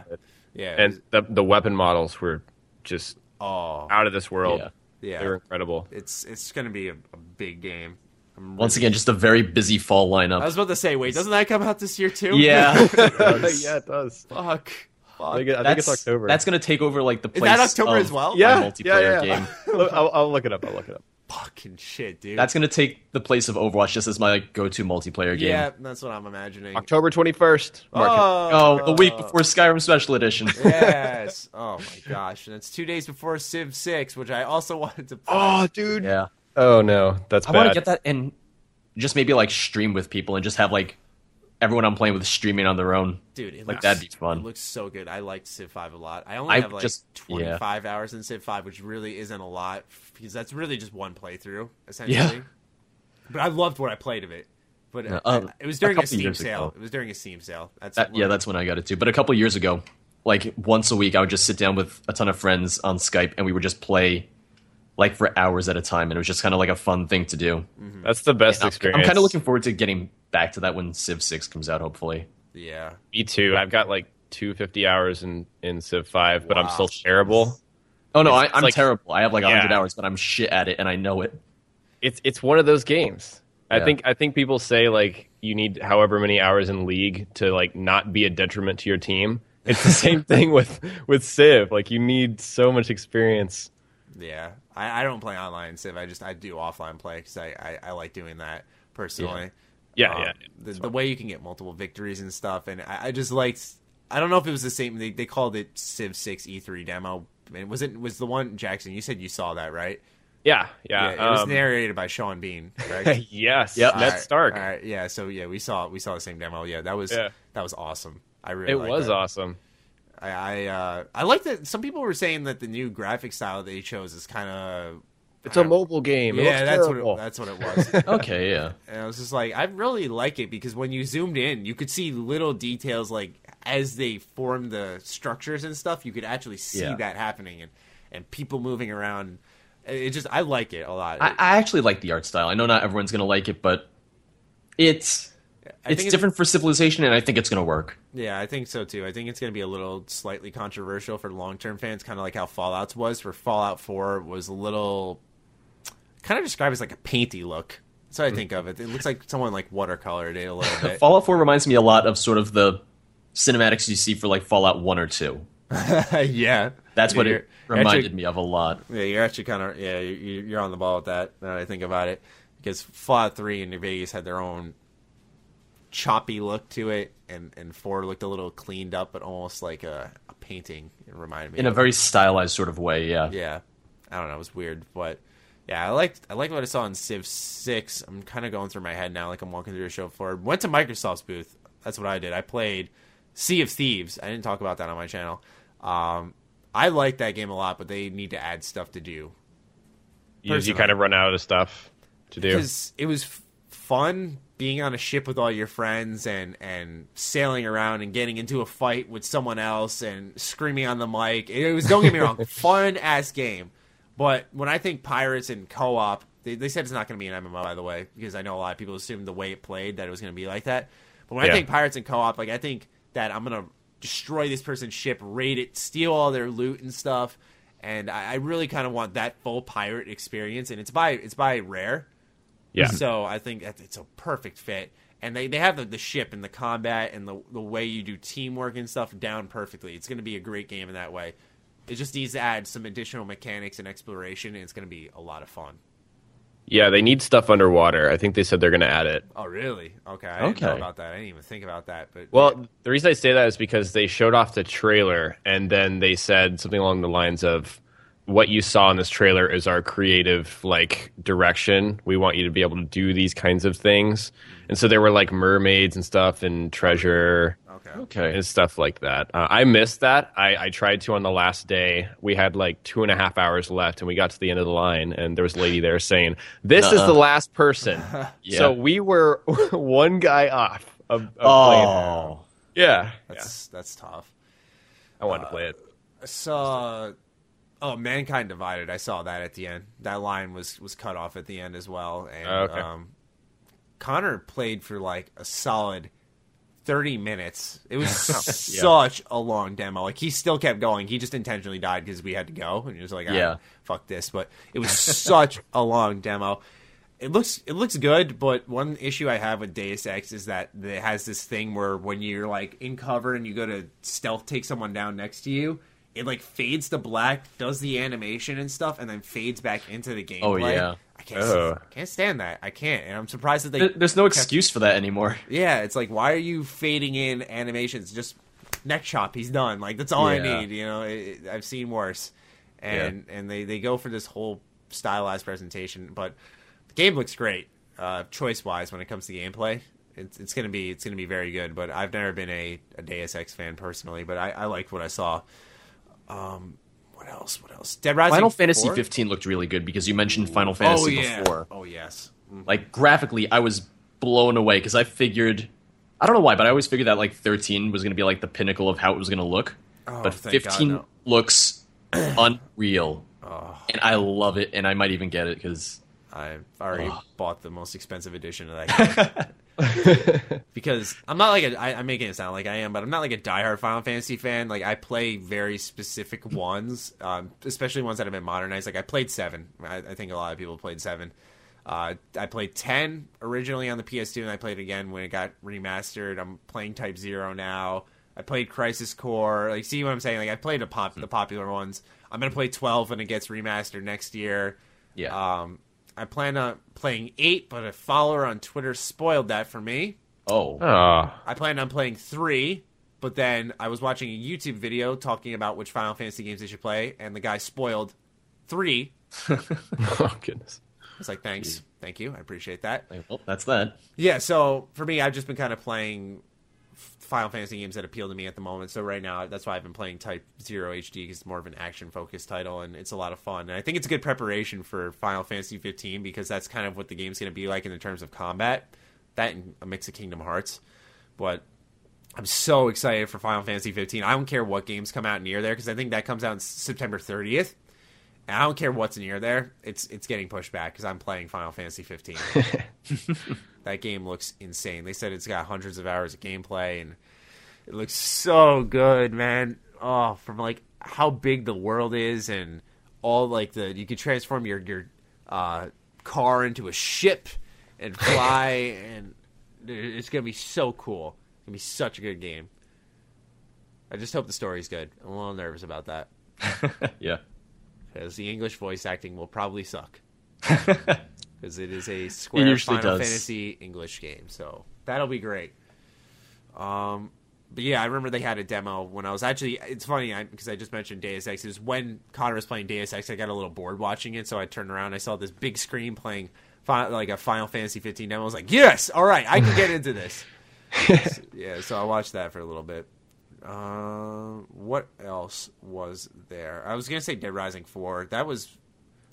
yeah. And the weapon models were just out of this world. Yeah, they were incredible. It's going to be a big game. Once again, just a very busy fall lineup. I was about to say, wait, doesn't that come out this year too? Yeah. It does. Fuck. I think it's October. That's going to take over like the place. Is that October as well? Yeah. Multiplayer game. I'll look it up. Fucking shit, dude. That's going to take the place of Overwatch just as my go-to multiplayer game. Yeah, that's what I'm imagining. October 21st. The week before Skyrim Special Edition. Yes. Oh, my gosh. And it's 2 days before Civ 6, which I also wanted to play. Oh, dude. Yeah. Oh, no. That's bad. I want to get that and just maybe, like, stream with people and just have, like, everyone I'm playing with streaming on their own. Dude, it that'd be fun. It looks so good. I liked Civ 5 a lot. I only have, like, just 25 hours in Civ 5, which really isn't a lot because that's really just one playthrough, essentially. Yeah. But I loved what I played of it. But it was during a Steam sale. That's when I got it, too. But a couple years ago, like, once a week, I would just sit down with a ton of friends on Skype, and we would just play, like, for hours at a time, and it was just kind of like a fun thing to do. Mm-hmm. That's the best experience. I'm kind of looking forward to getting back to that when Civ 6 comes out, hopefully. Yeah. Me too. I've got like 250 hours in Civ 5, but I'm still terrible. Oh, no, I'm like, terrible. I have like 100 hours, but I'm shit at it, and I know it. It's one of those games. Yeah. I think people say, like, you need however many hours in League to, like, not be a detriment to your team. It's the same thing with Civ. Like, you need so much experience. Yeah, I don't play online Civ. I do offline play because I like doing that personally. Yeah. The way you can get multiple victories and stuff, and I just liked. I don't know if it was the same. They called it Civ 6 E3 demo. And was the one, Jackson? You said you saw that, right? Yeah. It was narrated by Sean Bean, right? Yes. Yep. Ned Stark. All right. Yeah. So yeah, we saw the same demo. Yeah. That was awesome. I really. It was awesome. I like that some people were saying that the new graphic style they chose is kind of... It's a mobile game. That's what it was. Okay, yeah. And I was just like, I really like it because when you zoomed in, you could see little details, like, as they formed the structures and stuff, you could actually see that happening and people moving around. It just, I like it a lot. I actually like the art style. I know not everyone's going to like it, but it's... It's different for Civilization, and I think it's going to work. Yeah, I think so, too. I think it's going to be a little slightly controversial for long-term fans, kind of like how Fallout's was, where Fallout 4 was a little... kind of described as like a painty look. That's what I think of it. It looks like someone like watercolored it a little bit. Fallout 4 reminds me a lot of sort of the cinematics you see for like Fallout 1 or 2. Yeah. That's what it reminded me of a lot. Yeah, you're actually kind of... Yeah, you're on the ball with that, now that I think about it. Because Fallout 3 and New Vegas had their own... choppy look to it, and 4 looked a little cleaned up, but almost like a painting. It reminded me in a very stylized sort of way. Yeah. I don't know. It was weird, but yeah, I liked what I saw in Civ 6. I'm kind of going through my head now, like I'm walking through the show floor. Went to Microsoft's booth. That's what I did. I played Sea of Thieves. I didn't talk about that on my channel. I like that game a lot, but they need to add stuff to do. You kind of run out of stuff to do because it was fun. Being on a ship with all your friends and sailing around and getting into a fight with someone else and screaming on the mic. It was, don't get me wrong, fun-ass game. But when I think Pirates and co-op, they said it's not going to be an MMO, by the way, because I know a lot of people assumed the way it played that it was going to be like that. But when I think Pirates and co-op, like I think that I'm going to destroy this person's ship, raid it, steal all their loot and stuff. And I really kind of want that full pirate experience. And it's by Rare. Yeah. So I think it's a perfect fit. And they have the ship and the combat and the way you do teamwork and stuff down perfectly. It's going to be a great game in that way. It just needs to add some additional mechanics and exploration, and it's going to be a lot of fun. Yeah, they need stuff underwater. I think they said they're going to add it. Oh, really? Okay. I didn't know about that. I didn't even think about that. But the reason I say that is because they showed off the trailer, and then they said something along the lines of, what you saw in this trailer is our creative, like, direction. We want you to be able to do these kinds of things. And so there were, like, mermaids and stuff and treasure and stuff like that. I missed that. I tried to on the last day. We had, like, 2.5 hours left, and we got to the end of the line, and there was a lady there saying, this is the last person. So we were one guy off of playing. Yeah. That's tough. I wanted to play it. Oh, Mankind Divided. I saw that at the end. That line was cut off at the end as well. And Connor played for like a solid 30 minutes. It was such a long demo. Like he still kept going. He just intentionally died because we had to go. And he was like, fuck this. But it was such a long demo. It looks good, but one issue I have with Deus Ex is that it has this thing where when you're like in cover and you go to stealth take someone down next to you, it like fades to black, does the animation and stuff, and then fades back into the gameplay. Oh yeah, I can't stand that. I can't, and I'm surprised that there's no excuse for that anymore. Yeah, it's like, why are you fading in animations? Just neck chop, he's done. Like, that's all I need. You know, I've seen worse, and they go for this whole stylized presentation, but the game looks great, choice wise when it comes to gameplay. It's gonna be very good. But I've never been a Deus Ex fan personally, but I liked what I saw. What else? Dead Rising. Final Fantasy 15 looked really good because you mentioned Final Fantasy before. Oh yes. Mm-hmm. Like graphically, I was blown away because I figured, I don't know why, but I always figured that like 13 was going to be like the pinnacle of how it was going to look. Oh, but 15 looks unreal, and I love it, and I might even get it because I already bought the most expensive edition of that game. Because I'm not like I'm making it sound like I am, but I'm not like a diehard Final Fantasy fan. Like, I play very specific ones, especially ones that have been modernized. Like, I played 7. I think a lot of people played 7. I played 10 originally on the PS2, and I played it again when it got remastered. I'm playing Type Zero now. I played Crisis Core. Like, see what I'm saying? Like, I played the popular ones. I'm gonna play 12 when it gets remastered next year. Yeah. I plan on playing 8, but a follower on Twitter spoiled that for me. Oh. I planned on playing 3, but then I was watching a YouTube video talking about which Final Fantasy games they should play, and the guy spoiled 3. Oh, goodness. I was like, thanks. Thank you. I appreciate that. Well, that's that. Yeah, so for me, I've just been kind of playing Final Fantasy games that appeal to me at the moment. So right now, that's why I've been playing Type Zero HD, because it's more of an action-focused title, and it's a lot of fun. And I think it's a good preparation for Final Fantasy 15, because that's kind of what the game's going to be like in the terms of combat. That and a mix of Kingdom Hearts. But I'm so excited for Final Fantasy 15. I don't care what games come out near there, because I think that comes out on September 30th. And I don't care what's near there. It's getting pushed back, because I'm playing Final Fantasy 15. That game looks insane. They said it's got hundreds of hours of gameplay, and it looks so good, man. Oh, from like how big the world is, and all like you could transform your car into a ship and fly, and it's gonna be so cool. It's gonna be such a good game. I just hope the story's good. I'm a little nervous about that. Yeah. Because the English voice acting will probably suck. Because it is a Square Final Fantasy English game. So that'll be great. But yeah, I remember they had a demo when I was actually... It's funny, because I just mentioned Deus Ex. It was when Connor was playing Deus Ex, I got a little bored watching it. So I turned around, I saw this big screen playing like a Final Fantasy 15 demo. I was like, yes! All right, I can get into this. So, yeah, so I watched that for a little bit. What else was there? I was going to say Dead Rising 4. That was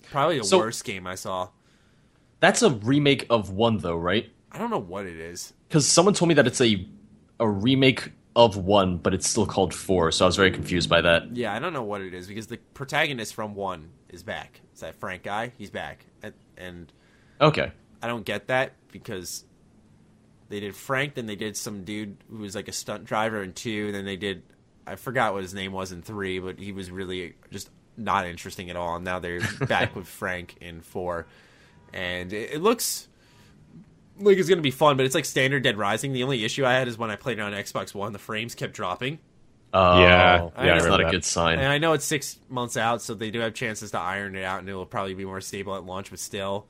probably the worst game I saw. That's a remake of 1, though, right? I don't know what it is. Because someone told me that it's a remake of 1, but it's still called 4, so I was very confused by that. Yeah, I don't know what it is, because the protagonist from 1 is back. It's that Frank guy. He's back. And okay. I don't get that, because... They did Frank, then they did some dude who was like a stunt driver in 2, then they did, I forgot what his name was in 3, but he was really just not interesting at all, and now they're back with Frank in 4. And it looks like it's going to be fun, but it's like standard Dead Rising. The only issue I had is when I played it on Xbox One, the frames kept dropping. It's not a good sign. And I know it's 6 months out, so they do have chances to iron it out, and it'll probably be more stable at launch, but still...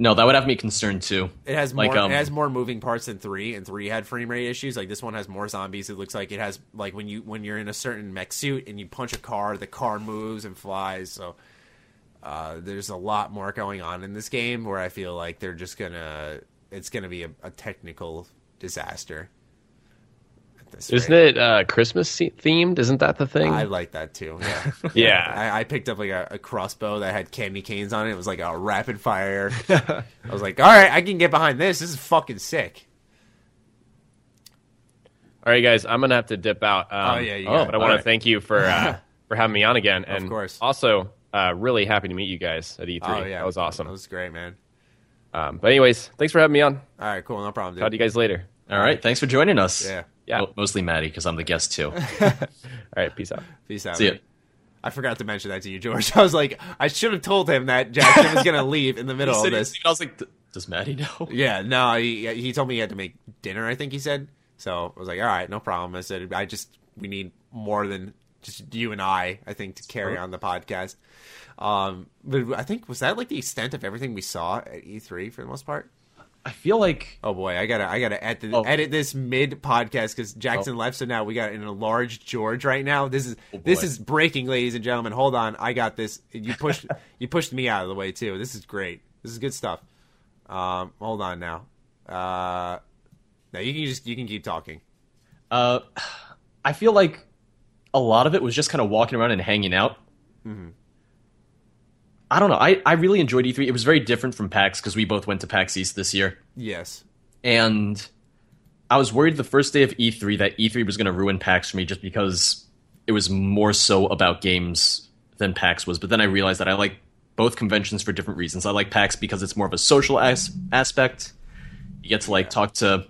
No, that would have me concerned, too. It has more moving parts than 3, and 3 had frame rate issues. Like, this one has more zombies. It looks like it has, like, when you're in a certain mech suit and you punch a car, the car moves and flies. So there's a lot more going on in this game where I feel like they're just going to... It's going to be a technical disaster. Isn't it Christmas themed? Isn't that the thing? I like that too. Yeah, yeah. I picked up like a crossbow that had candy canes on it. It was like a rapid fire. I was like, all right, I can get behind this. This is fucking sick. All right, guys, I'm gonna have to dip out. But I want to thank you for having me on again, and of course, also really happy to meet you guys at E3. Oh, yeah. That was awesome. That was great, man. But anyways, thanks for having me on. All right, cool, no problem. Dude. Talk to you guys later. All right, thanks for joining us. Yeah. Yeah. Mostly Maddie, because I'm the guest, too. All right, peace out. Peace out. See ya. I forgot to mention that to you, George. I was like, I should have told him that Jackson was going to leave in the middle of this. I was like, does Maddie know? Yeah, no, he told me he had to make dinner, I think he said. So I was like, all right, no problem. I said, we need more than just you and I think, to carry on the podcast. But I think, was that like the extent of everything we saw at E3 for the most part? I feel like... Oh, boy, I gotta edit this mid-podcast because Jackson left, so now we got an enlarged George right now. This is breaking, ladies and gentlemen. Hold on, I got this. You pushed me out of the way, too. This is great. This is good stuff. Hold on now. Now, you can keep talking. I feel like a lot of it was just kind of walking around and hanging out. Mm-hmm. I don't know. I really enjoyed E3. It was very different from PAX because we both went to PAX East this year. Yes. And I was worried the first day of E3 that E3 was going to ruin PAX for me just because it was more so about games than PAX was. But then I realized that I like both conventions for different reasons. I like PAX because it's more of a social aspect. You get to like talk to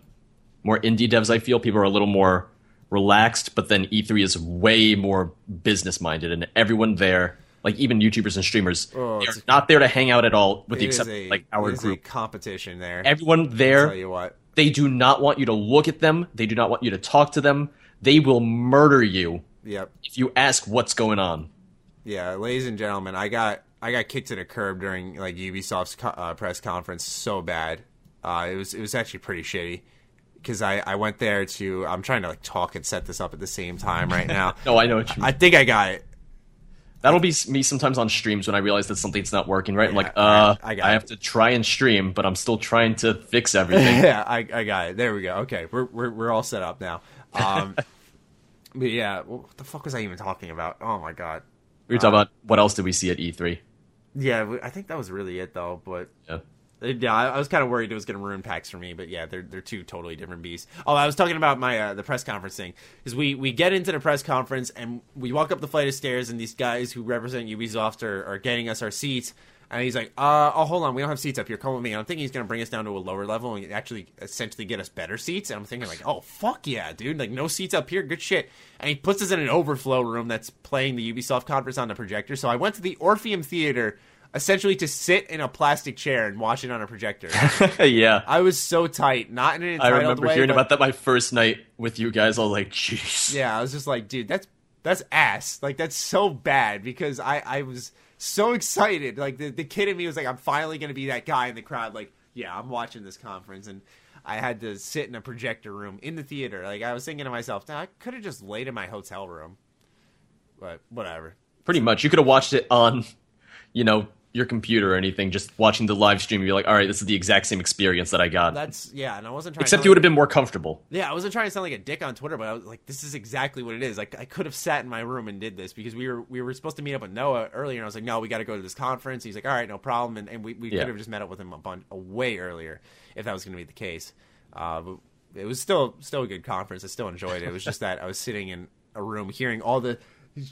more indie devs, I feel. People are a little more relaxed. But then E3 is way more business-minded and everyone there... Like, even YouTubers and streamers, they're not there to hang out at all, with the exception of, like, our group. There's a competition there. Everyone there, I'll tell you what. They do not want you to look at them. They do not want you to talk to them. They will murder you if you ask what's going on. Yeah, ladies and gentlemen, I got kicked to the curb during, like, Ubisoft's press conference so bad. It was actually pretty shitty. Because I went there to... I'm trying to, like, talk and set this up at the same time right now. No, I know what you mean. I think I got it. That'll be me sometimes on streams when I realize that something's not working right. Yeah, I'm like, I have to try and stream, but I'm still trying to fix everything. Yeah, I got it. There we go. Okay, we're all set up now. But yeah, what the fuck was I even talking about? Oh my god, we were talking about what else did we see at E3? Yeah, I think that was really it though. But yeah, I was kind of worried it was going to ruin PAX for me. But yeah, they're two totally different beasts. Oh, I was talking about my the press conference thing. Because we get into the press conference and we walk up the flight of stairs and these guys who represent Ubisoft are getting us our seats. And he's like, hold on, we don't have seats up here. Come with me. And I'm thinking he's going to bring us down to a lower level and actually essentially get us better seats. And I'm thinking like, oh, fuck yeah, dude. Like, no seats up here. Good shit. And he puts us in an overflow room that's playing the Ubisoft conference on the projector. So I went to the Orpheum Theater essentially to sit in a plastic chair and watch it on a projector. Yeah. I was so tight. Not in an entitled way. I remember hearing about that my first night with you guys. I was like, jeez. Yeah, I was just like, dude, that's ass. Like, that's so bad because I was so excited. Like, the kid in me was like, I'm finally going to be that guy in the crowd. Like, yeah, I'm watching this conference. And I had to sit in a projector room in the theater. Like, I was thinking to myself, I could have just laid in my hotel room. But whatever. Pretty much. You could have watched it on, your computer or anything, just watching the live stream, you're like, all right, this is the exact same experience that I got. That's and I wasn't trying except you would have been more comfortable. Yeah, I wasn't trying to sound like a dick on Twitter, but I was like, this is exactly what it is. Like, I could have sat in my room and did this because we were supposed to meet up with Noah earlier, and I was like, no, we got to go to this conference. He's like, all right, no problem, and we could have just met up with him a way earlier if that was going to be the case. But it was still a good conference. I still enjoyed it. It was just that I was sitting in a room hearing all the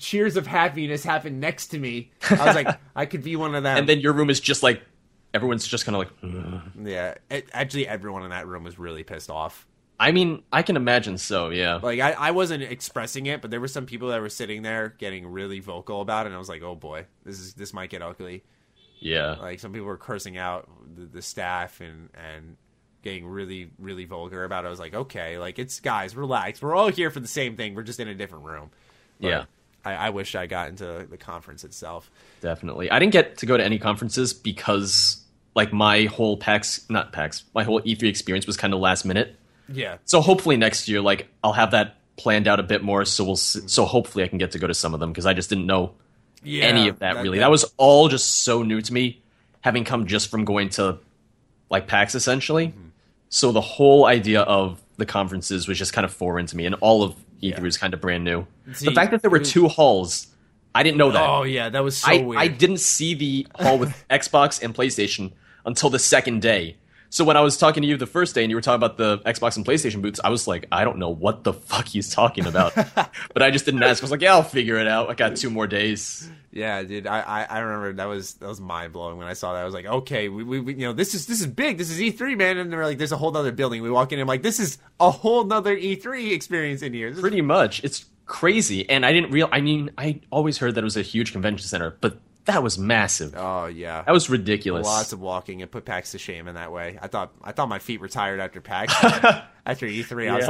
cheers of happiness happened next to me. I was like, I could be one of them. And then your room is just like, everyone's just kind of like, ugh. Yeah. Actually, everyone in that room was really pissed off. I mean, I can imagine so, yeah. Like, I wasn't expressing it, but there were some people that were sitting there getting really vocal about it, and I was like, oh boy, this might get ugly. Yeah. Like, some people were cursing out the staff and getting really, really vulgar about it. I was like, okay, like, it's guys, relax. We're all here for the same thing. We're just in a different room. But, yeah. I wish I got into the conference itself. Definitely. I didn't get to go to any conferences because, like, my whole E3 experience was kind of last minute. Yeah. So hopefully next year, like, I'll have that planned out a bit more. So so hopefully I can get to go to some of them because I just didn't know any of that really. That was all just so new to me, having come just from going to, like, PAX essentially. Mm-hmm. So the whole idea of the conferences was just kind of foreign to me, and all of E3 was kind of brand new. See, the fact that there were two halls, I didn't know that. Oh, yeah, that was so weird. I didn't see the hall with Xbox and PlayStation until the second day. So when I was talking to you the first day and you were talking about the Xbox and PlayStation booths, I was like, I don't know what the fuck he's talking about. But I just didn't ask. I was like, yeah, I'll figure it out. I got 2 more days. Yeah, dude, I remember that was mind-blowing when I saw that. I was like, okay, we this is big. This is E3, man. And they're like, there's a whole other building. We walk in and I'm like, this is a whole nother E3 experience in here. Pretty much. It's crazy. And I didn't real. I mean, I always heard that it was a huge convention center, but that was massive. Oh yeah, that was ridiculous. Lots of walking. It put PAX to shame in that way. I thought my feet were tired after PAX. After E3, yeah. I was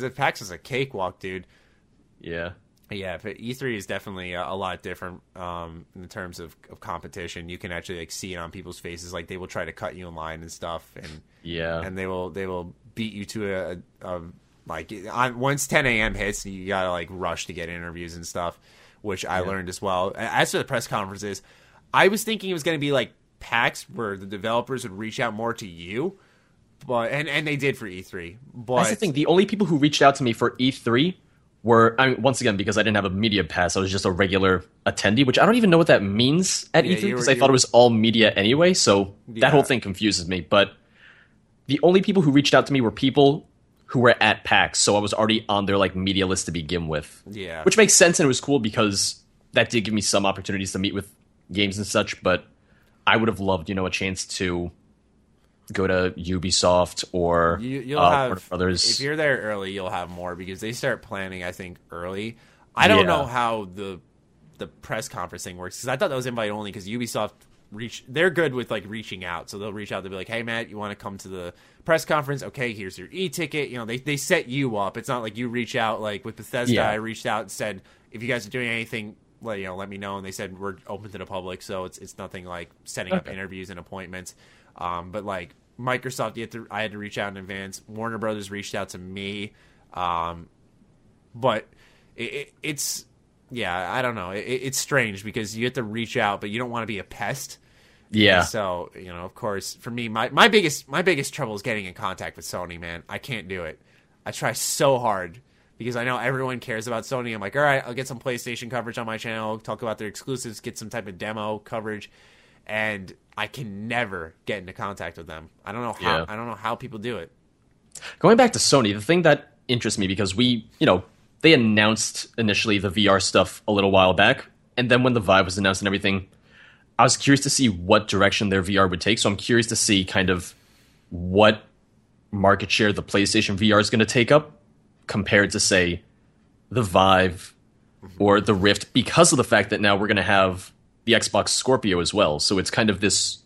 like, PAX was a cakewalk, dude. Yeah. Yeah, but E3 is definitely a lot different in terms of competition. You can actually like see it on people's faces. Like they will try to cut you in line and stuff, and yeah, and they will beat you to a like once 10 a.m. hits, you gotta like rush to get interviews and stuff, which I learned as well. As for the press conferences, I was thinking it was gonna be like PAX, where the developers would reach out more to you, but and they did for E3. But that's the thing. The only people who reached out to me for E3. Once again, because I didn't have a media pass, I was just a regular attendee, which I don't even know what that means at E3, because I thought it was all media anyway, so that whole thing confuses me. But the only people who reached out to me were people who were at PAX, so I was already on their like media list to begin with. Yeah. Which makes sense, and it was cool because that did give me some opportunities to meet with games and such, but I would have loved, a chance to go to Ubisoft or Warner Brothers. If you're there early, you'll have more because they start planning, I think, early. I don't know how the press conference thing works, because I thought that was invite only, because Ubisoft they're good with like reaching out, so they'll reach out. They'll be like, "Hey, Matt, you want to come to the press conference? Okay, here's your e-ticket." They set you up. It's not like you reach out like with Bethesda. Yeah. I reached out and said, "If you guys are doing anything, let me know." And they said we're open to the public, so it's nothing like setting up interviews and appointments. But like Microsoft, I had to reach out in advance. Warner Brothers reached out to me. But it's I don't know. It's strange because you have to reach out, but you don't want to be a pest. Yeah. So, of course for me, my biggest trouble is getting in contact with Sony, man. I can't do it. I try so hard because I know everyone cares about Sony. I'm like, all right, I'll get some PlayStation coverage on my channel, talk about their exclusives, get some type of demo coverage. And I can never get into contact with them. I don't know how. Yeah. I don't know how people do it. Going back to Sony, the thing that interests me, because they announced initially the VR stuff a little while back, and then when the Vive was announced and everything, I was curious to see what direction their VR would take. So I'm curious to see kind of what market share the PlayStation VR is going to take up compared to, say, the Vive or the Rift, because of the fact that now we're going to have the Xbox Scorpio as well. So it's kind of this,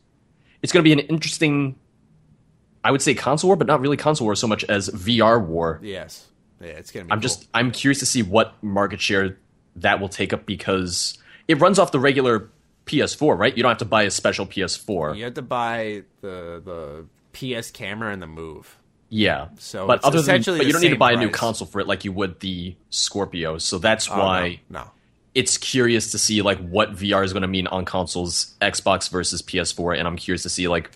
it's going to be an interesting, I would say console war, but not really console war so much as VR war. Yes. Yeah, it's going to be I'm curious to see what market share that will take up, because it runs off the regular PS4, right? You don't have to buy a special PS4. You have to buy the PS camera and the Move. Yeah. So but other than, but you don't need to buy a new console for it like you would the Scorpio. So that's why no. It's curious to see like what VR is going to mean on consoles, Xbox versus PS4, and I'm curious to see like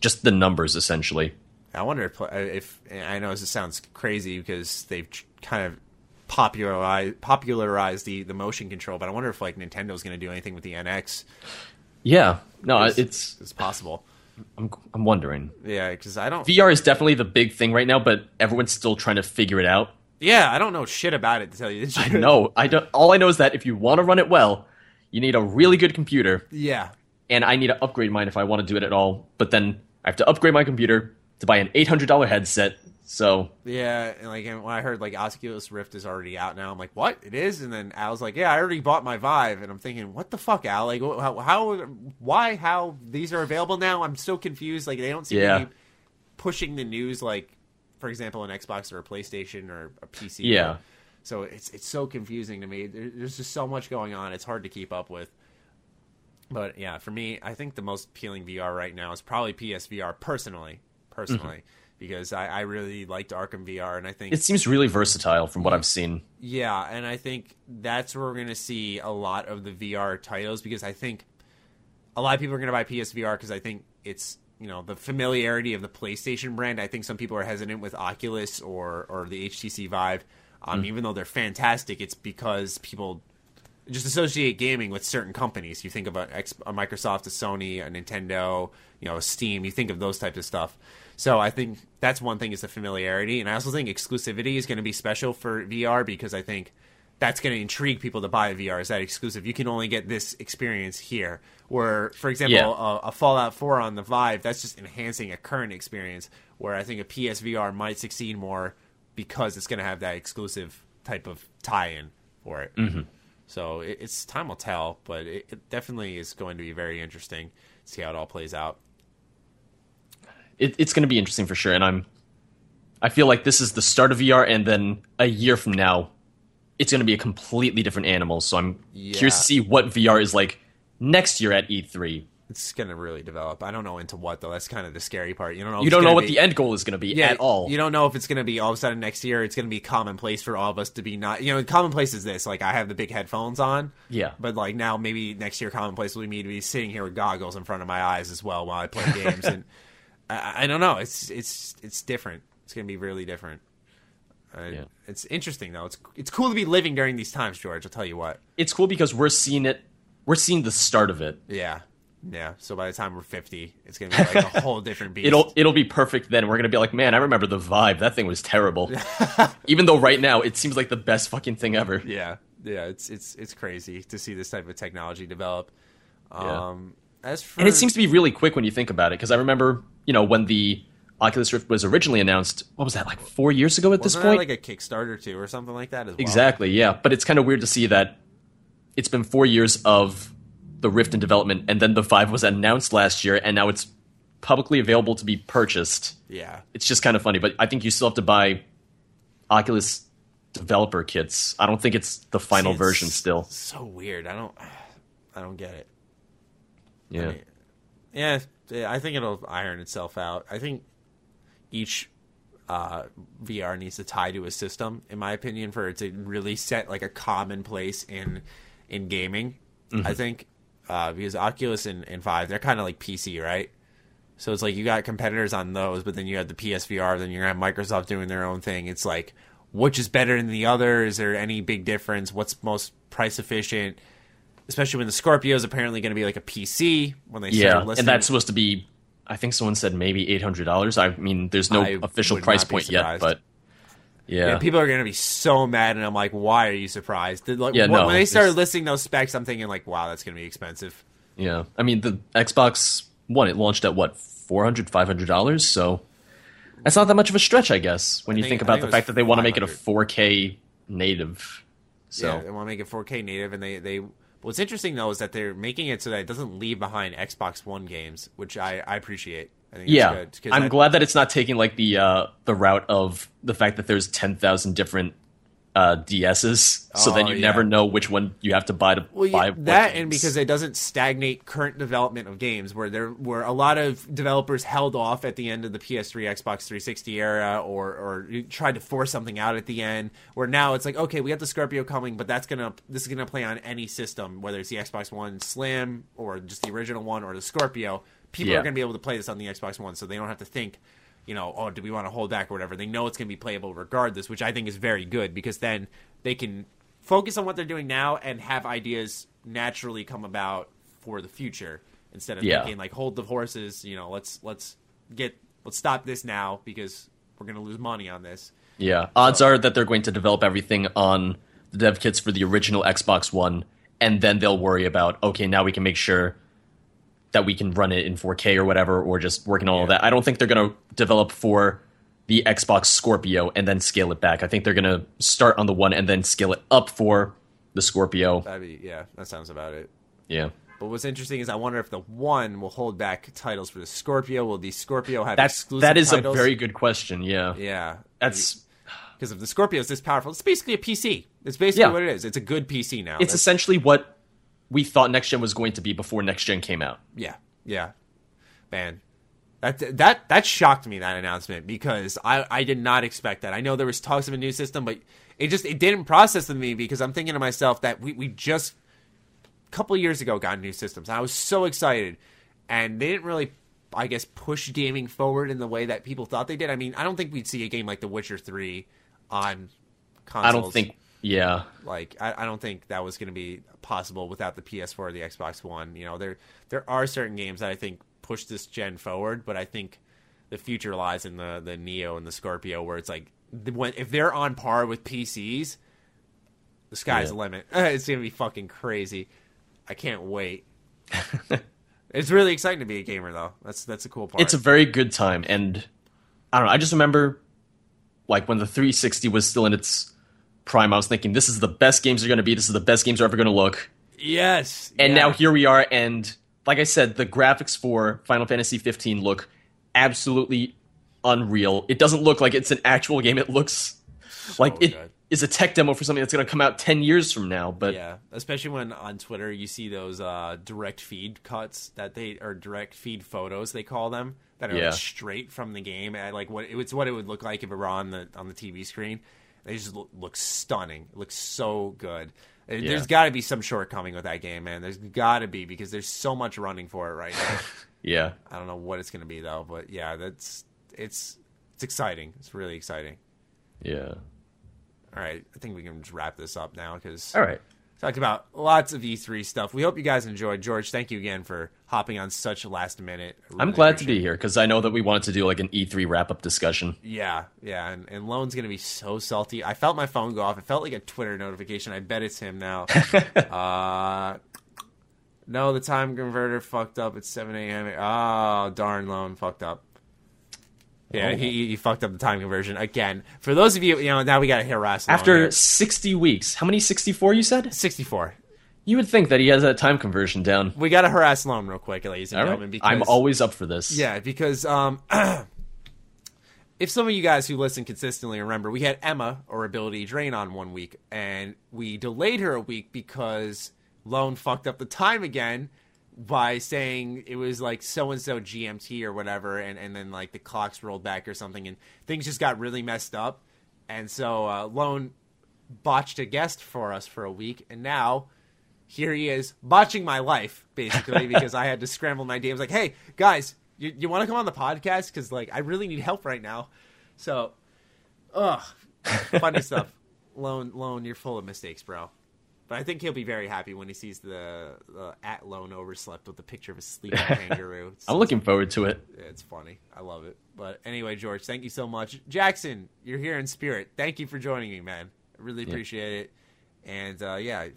just the numbers essentially. I wonder if I know this sounds crazy because they've kind of popularized the motion control, but I wonder if like Nintendo's going to do anything with the NX. Yeah, no, it's possible. I'm wondering. Yeah, because I don't. VR is definitely the big thing right now, but everyone's still trying to figure it out. Yeah, I don't know shit about it, to tell you the truth. No, I don't. All I know is that if you want to run it well, you need a really good computer. Yeah. And I need to upgrade mine if I want to do it at all. But then I have to upgrade my computer to buy an $800 headset. So yeah, and when I heard like Oculus Rift is already out now, I'm like, what? It is? And then Al's like, yeah, I already bought my Vive, and I'm thinking, what the fuck, Al? Like, how these are available now? I'm so confused. Like, they don't seem to be pushing the news like, for example, an Xbox or a PlayStation or a PC. Yeah. So it's so confusing to me. There's just so much going on. It's hard to keep up with. But yeah, for me, I think the most appealing VR right now is probably PSVR personally, mm-hmm. because I really liked Arkham VR. And I think it seems really versatile from what I've seen. Yeah. And I think that's where we're going to see a lot of the VR titles, because I think a lot of people are going to buy PSVR because I think it's, the familiarity of the PlayStation brand. I think some people are hesitant with Oculus or the HTC Vive. Even though they're fantastic, it's because people just associate gaming with certain companies. You think of a Microsoft, a Sony, a Nintendo, a Steam. You think of those types of stuff. So I think that's one thing, is the familiarity. And I also think exclusivity is going to be special for VR, because I think that's going to intrigue people to buy VR. Is that exclusive? You can only get this experience here. Where, for example, a Fallout 4 on the Vive, that's just enhancing a current experience, where I think a PSVR might succeed more because it's going to have that exclusive type of tie-in for it. Mm-hmm. So it's time will tell, but it definitely is going to be very interesting to see how it all plays out. It's going to be interesting for sure, and I feel like this is the start of VR, and then a year from now, it's going to be a completely different animal. So I'm curious to see what VR is like next year at E3. It's going to really develop. I don't know into what, though. That's kind of the scary part. You don't know, what the end goal is going to be at all. You don't know if it's going to be all of a sudden next year. It's going to be commonplace for all of us to be not... You know, commonplace is this. Like, I have the big headphones on. Yeah. But, like, now maybe next year commonplace will be me to be sitting here with goggles in front of my eyes as well while I play games. And I don't know. It's different. It's going to be really different. It's interesting, though. It's cool to be living during these times, George. I'll tell you what. It's cool because we're seeing it. We're seeing the start of it. Yeah. Yeah, so by the time we're 50, it's going to be like a whole different beast. It'll be perfect then. We're going to be like, man, I remember the vibe. That thing was terrible. Even though right now it seems like the best fucking thing ever. Yeah, it's crazy to see this type of technology develop. And it seems to be really quick when you think about it, because I remember, you know, when the Oculus Rift was originally announced, what was that, like 4 years ago at this point? Wasn't that like a Kickstarter too or something like that as well? Exactly, yeah. But it's kind of weird to see that it's been 4 years of... the Rift in development, and then the 5 was announced last year, and now it's publicly available to be purchased. Yeah. It's just kind of funny, but I think you still have to buy Oculus developer kits. I don't think it's the final version still. So weird. I don't get it. Yeah. I mean, I think it'll iron itself out. I think each VR needs to tie to a system, in my opinion, for it to really set like a common place in gaming. Mm-hmm. I think... because Oculus and Vive, they're kind of like PC, right? So it's like you got competitors on those, but then you have the PSVR, then you're going to have Microsoft doing their own thing. It's like, which is better than the other? Is there any big difference? What's most price efficient? Especially when the Scorpio is apparently going to be like a PC when they start listening. And that's supposed to be, I think someone said maybe $800. I mean, there's no official price point yet, but... Yeah, people are going to be so mad, and I'm like, why are you surprised? Like, when they started listing those specs, I'm thinking, like, wow, that's going to be expensive. Yeah, I mean, the Xbox One, it launched at, what, $400, $500? So that's not that much of a stretch, I guess, when you think about the fact that they want to make it a 4K native. So. Yeah, they want to make it 4K native, and they what's interesting, though, is that they're making it so that it doesn't leave behind Xbox One games, which I appreciate. I think that's good. I'm glad that it's not taking like the route of the fact that there's 10,000 different DSs, so then you never know which one you have to buy to buy. That and because it doesn't stagnate current development of games, where there were a lot of developers held off at the end of the PS3, Xbox 360 era, or tried to force something out at the end. Where now it's like, okay, we got the Scorpio coming, but this is gonna play on any system, whether it's the Xbox One Slim or just the original one or the Scorpio. People are going to be able to play this on the Xbox One, so they don't have to think, you know, oh, do we want to hold back or whatever. They know it's going to be playable regardless, which I think is very good, because then they can focus on what they're doing now and have ideas naturally come about for the future instead of thinking, like, hold the horses, you know, let's stop this now because we're going to lose money on this. Yeah, odds are that they're going to develop everything on the dev kits for the original Xbox One, and then they'll worry about, okay, now we can make sure that we can run it in 4K or whatever, or just working on all that. I don't think they're going to develop for the Xbox Scorpio and then scale it back. I think they're going to start on the one and then scale it up for the Scorpio. That sounds about it. Yeah. But what's interesting is I wonder if the one will hold back titles for the Scorpio. Will the Scorpio have exclusive titles? That is a very good question, yeah. Yeah. That's... because if the Scorpio is this powerful, it's basically a PC. It's basically what it is. It's a good PC now. That's essentially what... we thought Next Gen was going to be before Next Gen came out. Yeah. Man, that shocked me, that announcement, because I did not expect that. I know there was talks of a new system, but it didn't process with me, because I'm thinking to myself that we just a couple of years ago got new systems. I was so excited, and they didn't really, I guess, push gaming forward in the way that people thought they did. I mean, I don't think we'd see a game like The Witcher 3 on consoles. I don't think... yeah, like I don't think that was going to be possible without the PS4 or the Xbox One. You know, there are certain games that I think push this gen forward, but I think the future lies in the Neo and the Scorpio, where it's like if they're on par with PCs, the sky's the limit. It's gonna be fucking crazy. I can't wait. It's really exciting to be a gamer, though. That's a cool part. It's a very good time, and I don't know. I just remember like when the 360 was still in its Prime, I was thinking, this is the best games are going to be. This is the best games are ever going to look. Yes. And now here we are. And like I said, the graphics for Final Fantasy 15 look absolutely unreal. It doesn't look like it's an actual game. It looks like it is a tech demo for something that's going to come out 10 years from now. But yeah, especially when on Twitter you see those direct feed cuts that they – or direct feed photos, they call them, that are like straight from the game. And like it's what it would look like if it were on the TV screen. They just look stunning. It looks so good. Yeah. There's got to be some shortcoming with that game, man. There's got to be, because there's so much running for it right now. Yeah. I don't know what it's going to be, though. But, yeah, it's exciting. It's really exciting. Yeah. All right. I think we can just wrap this up now, because we talked about lots of E3 stuff. We hope you guys enjoyed. George, thank you again for hopping on such last minute. Really I'm glad to be here, because I know that we wanted to do like an E3 wrap-up discussion. Yeah. And Lone's going to be so salty. I felt my phone go off. It felt like a Twitter notification. I bet it's him now. No, the time converter fucked up. It's 7 a.m. Oh, darn, Lone fucked up. Yeah, he fucked up the time conversion again. For those of you, now we got to harass Lone. After 60 weeks. How many? 64, you said? 64. You would think that he has that time conversion down. We got to harass Lone real quick, ladies and gentlemen. Because, I'm always up for this. Yeah, because if some of you guys who listen consistently remember, we had Emma, or Ability Drain, on 1 week, and we delayed her a week because Lone fucked up the time again by saying it was like so-and-so GMT or whatever, and then like the clocks rolled back or something, and things just got really messed up. And so Lone botched a guest for us for a week, and now here he is botching my life, basically, because I had to scramble my DMs like, hey, guys, you want to come on the podcast? Because like I really need help right now. So, funny stuff. Lone, you're full of mistakes, bro. But I think he'll be very happy when he sees the at Lone Overslept with the picture of a sleeping kangaroo. I'm looking forward to it. It's funny. I love it. But anyway, George, thank you so much. Jackson, you're here in spirit. Thank you for joining me, man. I really appreciate it. And, I'll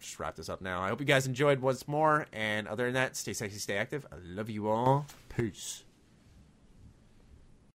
just wrap this up now. I hope you guys enjoyed once more. And other than that, stay sexy, stay active. I love you all. Peace.